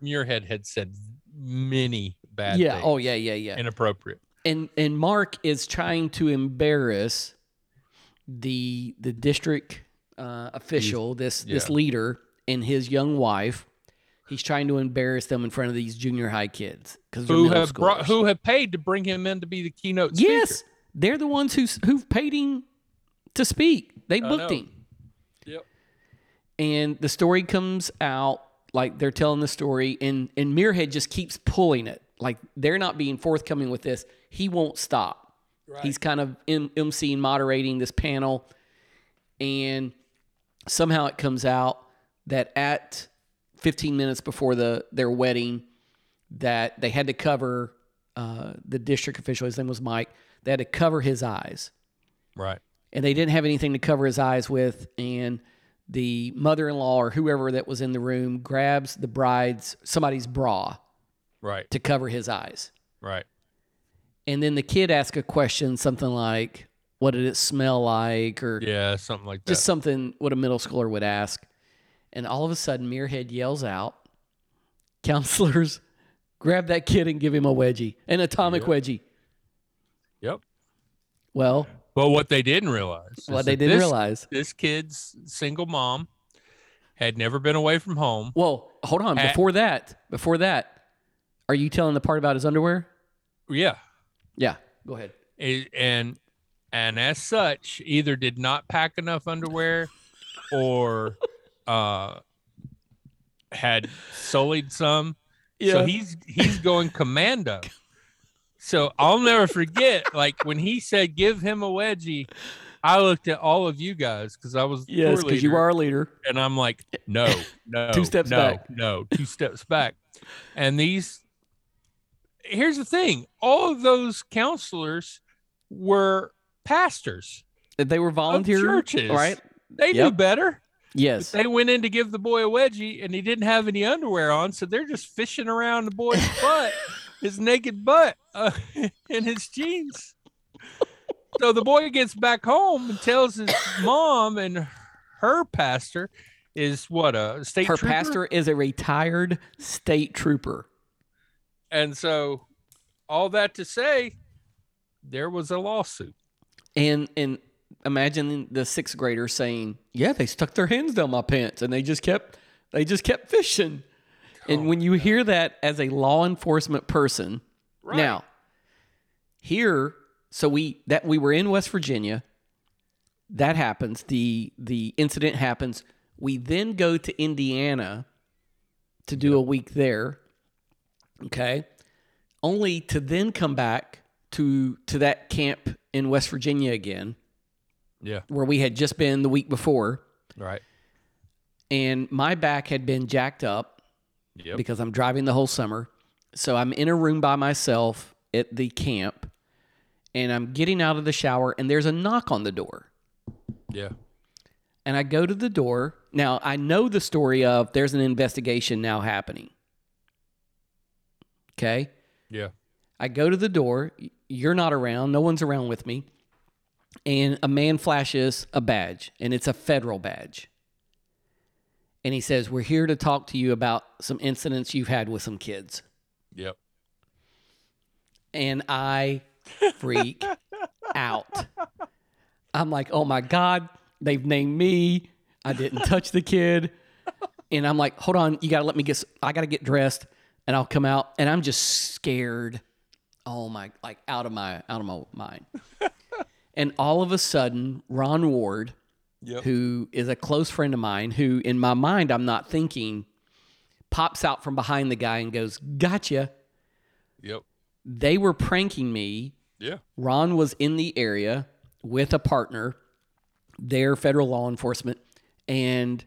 Muirhead had said many bad things. Yeah, oh yeah. Inappropriate. And Mark is trying to embarrass the district official, this leader and his young wife. He's trying to embarrass them in front of these junior high kids because who have paid to bring him in to be the keynote speaker. Yes, they're the ones who've paid him to speak. They booked him. Yep. And the story comes out like they're telling the story, and Muirhead just keeps pulling it. Like they're not being forthcoming with this. He won't stop. Right. He's kind of emceeing, moderating this panel, and somehow it comes out that at 15 minutes before their wedding, that they had to cover the district official. His name was Mike. They had to cover his eyes. Right. And they didn't have anything to cover his eyes with. And the mother-in-law or whoever that was in the room grabs the bride's, somebody's bra. Right. To cover his eyes. Right. And then the kid asks a question, something like, what did it smell like? Or yeah, something like that. Just something what a middle schooler would ask. And all of a sudden, Muirhead yells out, counselors, grab that kid and give him a wedgie, an atomic wedgie. Yep. Well, but what they didn't realize, this kid's single mom had never been away from home. Well, hold on. Before that, are you telling the part about his underwear? Yeah. Yeah. Go ahead. And as such, either did not pack enough underwear or had sullied some. Yeah. So he's going commando. So I'll never forget, like, when he said, give him a wedgie, I looked at all of you guys because I was because you are a leader. And I'm like, no, two steps back. And here's the thing. All of those counselors were pastors. They were volunteer churches, right? They knew better. Yes. But they went in to give the boy a wedgie, and he didn't have any underwear on, so they're just fishing around the boy's butt. His naked butt in his jeans. So the boy gets back home and tells his mom, and her pastor is a state trooper? Her pastor is a retired state trooper. And so all that to say, there was a lawsuit. And imagine the sixth grader saying, yeah, they stuck their hands down my pants and they just kept fishing. And when you hear that as a law enforcement person, right. Now, here, we were in West Virginia, that happens, the incident happens. We then go to Indiana to do a week there, okay, only to then come back to that camp in West Virginia again, where we had just been the week before, right? And my back had been jacked up. Yep. Because I'm driving the whole summer. So I'm in a room by myself at the camp, and I'm getting out of the shower, and there's a knock on the door. Yeah. And I go to the door. Now, I know the story of there's an investigation now happening. Okay? Yeah. I go to the door. You're not around. No one's around with me. And a man flashes a badge, and it's a federal badge. And he says, we're here to talk to you about some incidents you've had with some kids. Yep. And I freak out. I'm like, oh my God, they've named me. I didn't touch the kid. And I'm like, hold on, you got to let me I got to get dressed and I'll come out. And I'm just scared. Oh my, like out of my mind. And all of a sudden, Ron Ward, yep, who is a close friend of mine, who in my mind I'm not thinking, pops out from behind the guy and goes, gotcha. Yep. They were pranking me. Yeah. Ron was in the area with a partner, their federal law enforcement, and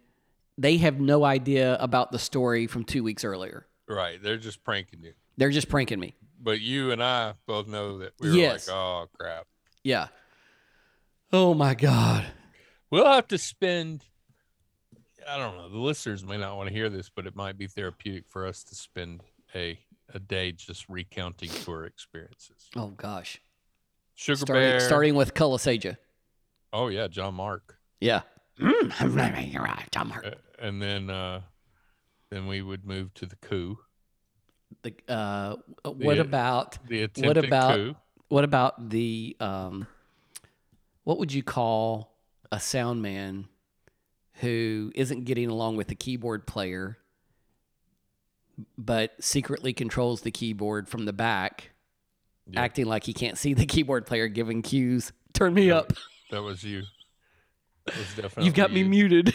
they have no idea about the story from 2 weeks earlier. Right. They're just pranking you. They're just pranking me. But you and I both know that we were like, oh, crap. Yeah. Oh, my God. We'll have to spend, I don't know, the listeners may not want to hear this, but it might be therapeutic for us to spend a day just recounting tour experiences. Oh, gosh. Sugar Bear. Starting with Kulisaja. Oh, yeah, John Mark. Yeah. You're right, John Mark. And then we would move to the coup. What about the what would you call a sound man who isn't getting along with the keyboard player, but secretly controls the keyboard from the back, acting like he can't see the keyboard player, giving cues. Turn me up. That was you. That was definitely you've got me muted.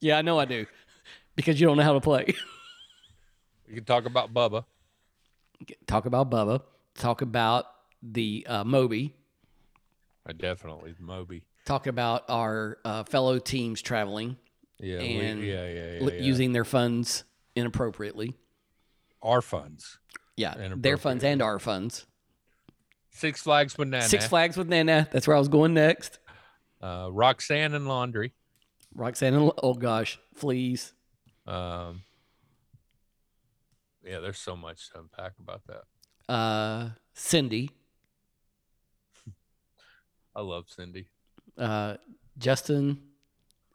Yeah, I know I do, because you don't know how to play. We can talk about Bubba. Talk about the Moby. Definitely Moby. Talk about our fellow teams traveling, using their funds inappropriately. Our funds, their funds and our funds. Six Flags with Nana. That's where I was going next. Roxanne and laundry. Oh gosh, fleas. Yeah, there's so much to unpack about that. Cindy. I love Cindy. Justin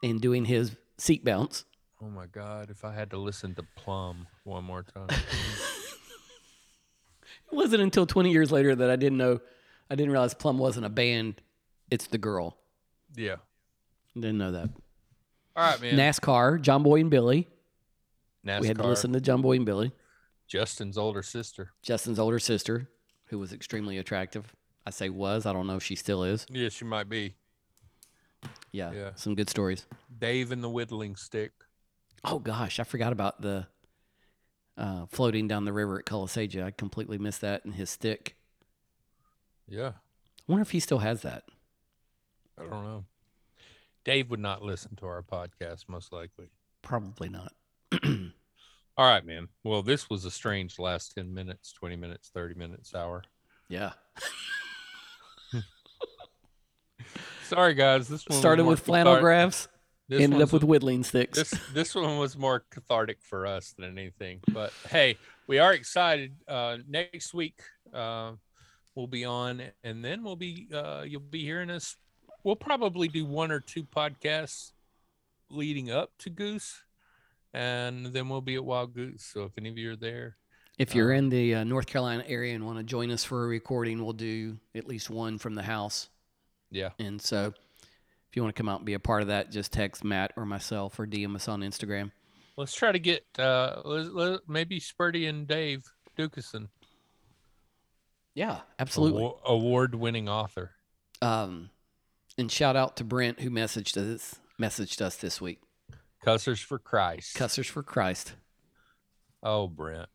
in doing his seat bounce. Oh, my God. If I had to listen to Plum one more time. It wasn't until 20 years later that I didn't know. I didn't realize Plum wasn't a band. It's the girl. Yeah. Didn't know that. All right, man. NASCAR, John Boy and Billy. NASCAR. We had to listen to John Boy and Billy. Justin's older sister, who was extremely attractive. I say was. I don't know if she still is. Yeah, she might be. Yeah. Some good stories. Dave and the Whittling Stick. Oh, gosh. I forgot about the floating down the river at Colossagia. I completely missed that and his stick. Yeah. I wonder if he still has that. I don't know. Dave would not listen to our podcast, most likely. Probably not. All right, man. Well, this was a strange last 10 minutes, 20 minutes, 30 minutes, hour. Yeah. Sorry, guys. This one started with flannel graphs, ended up with whittling sticks. This one was more cathartic for us than anything. But, hey, we are excited. Next week we'll be on, and then we'll be you'll be hearing us. We'll probably do one or two podcasts leading up to Goose, and then we'll be at Wild Goose. So if any of you are there. If you're in the North Carolina area and want to join us for a recording, we'll do at least one from the house. Yeah. And so if you want to come out and be a part of that, just text Matt or myself or DM us on Instagram. Let's try to get maybe Spurdy and Dave Dukeson. Yeah, absolutely. Award-winning author. And shout out to Brent, who messaged us this week. Cussers for Christ. Oh, Brent.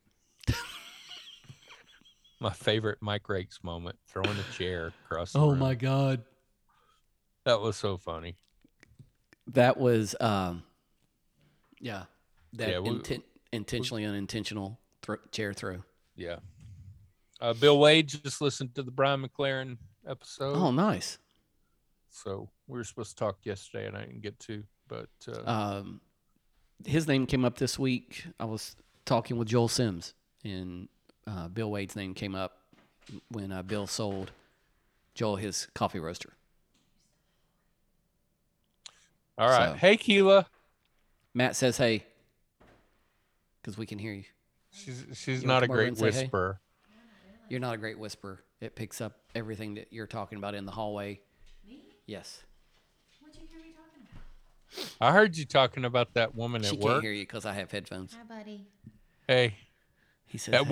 My favorite Mike Rakes moment, throwing a chair across the room. My God. That was so funny. That was, intentionally unintentional chair throw. Yeah. Bill Wade just listened to the Brian McLaren episode. Oh, nice. So we were supposed to talk yesterday, and I didn't get to. But his name came up this week. I was talking with Joel Sims, and Bill Wade's name came up when Bill sold Joel his coffee roaster. All right. So, hey, Keela. Matt says, hey, because we can hear you. She's not a great whisperer. Hey? You're not a great whisperer. It picks up everything that you're talking about in the hallway. Me? Yes. I heard you talking about that woman at work. She can't hear you because I have headphones. Hi, buddy. Hey. He says,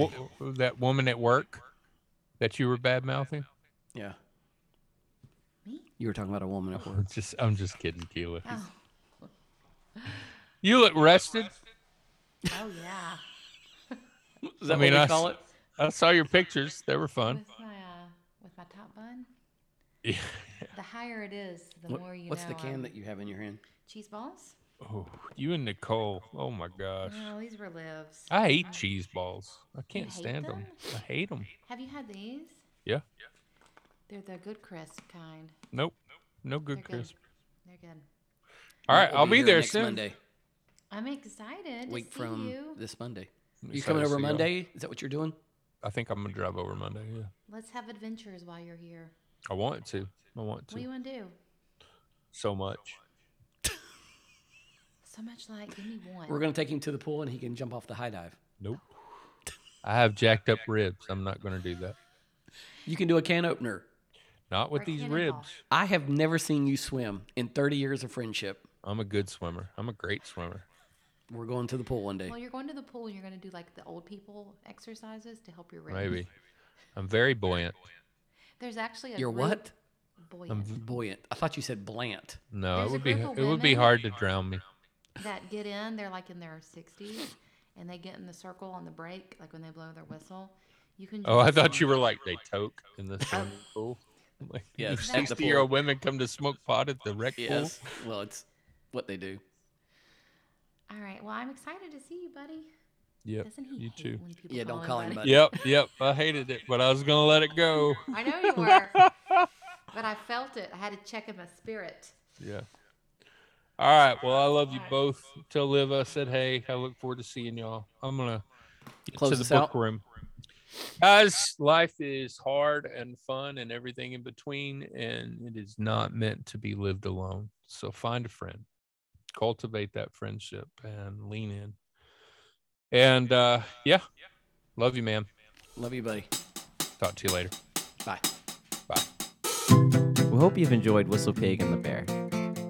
that woman at work that you were bad-mouthing? Yeah. Me? You were talking about a woman at work. I'm just kidding, Keela. Oh. You look rested. Oh, yeah. Is that what you call it? I saw your pictures. They were fun. With my top bun? Yeah. The higher it is, the more you know. What's the can that you have in your hand? Cheese balls? Oh, you and Nicole. Oh, my gosh. No, these were lives. I hate cheese balls. I can't stand them. I hate them. Have you had these? Yeah. They're the good crisp kind. Nope. No good crisp. They're good. All right. I'll be there soon. Monday. I'm excited to see you. This Monday. You coming over Monday? Is that what you're doing? I think I'm going to drive over Monday, yeah. Let's have adventures while you're here. I want to. What do you want to do? So much like anyone. We're going to take him to the pool and he can jump off the high dive. Nope. I have jacked up ribs. I'm not going to do that. You can do a can opener. Not with these ribs. I have never seen you swim in 30 years of friendship. I'm a good swimmer. I'm a great swimmer. We're going to the pool one day. Well, you're going to the pool and you're going to do like the old people exercises to help your ribs. Maybe. I'm very buoyant. There's actually a... You're what? Buoyant. I'm buoyant. I thought you said blant. No, it would be hard to drown me. That get in, they're like in their 60s, and they get in the circle on the break, like when they blow their whistle. You can. Oh, I thought you were like they toke in the swimming pool. Like, yes, 60-year-old women come to smoke pot at the rec pool. Yes, well, it's what they do. All right, well, I'm excited to see you, buddy. Yep, you too. Yeah, don't call him buddy. Yep, I hated it, but I was going to let it go. I know you were, but I felt it. I had to check in my spirit. Yeah. All right. Well, I love you both. Till Liv, I said, hey, I look forward to seeing y'all. I'm going to close to the book room. Guys, life is hard and fun and everything in between, and it is not meant to be lived alone. So find a friend. Cultivate that friendship and lean in. And, love you, man. Love you, buddy. Talk to you later. Bye. We hope you've enjoyed Whistlepig and the Bear.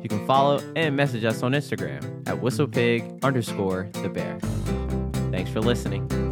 You can follow and message us on Instagram at whistlepig_thebear. Thanks for listening.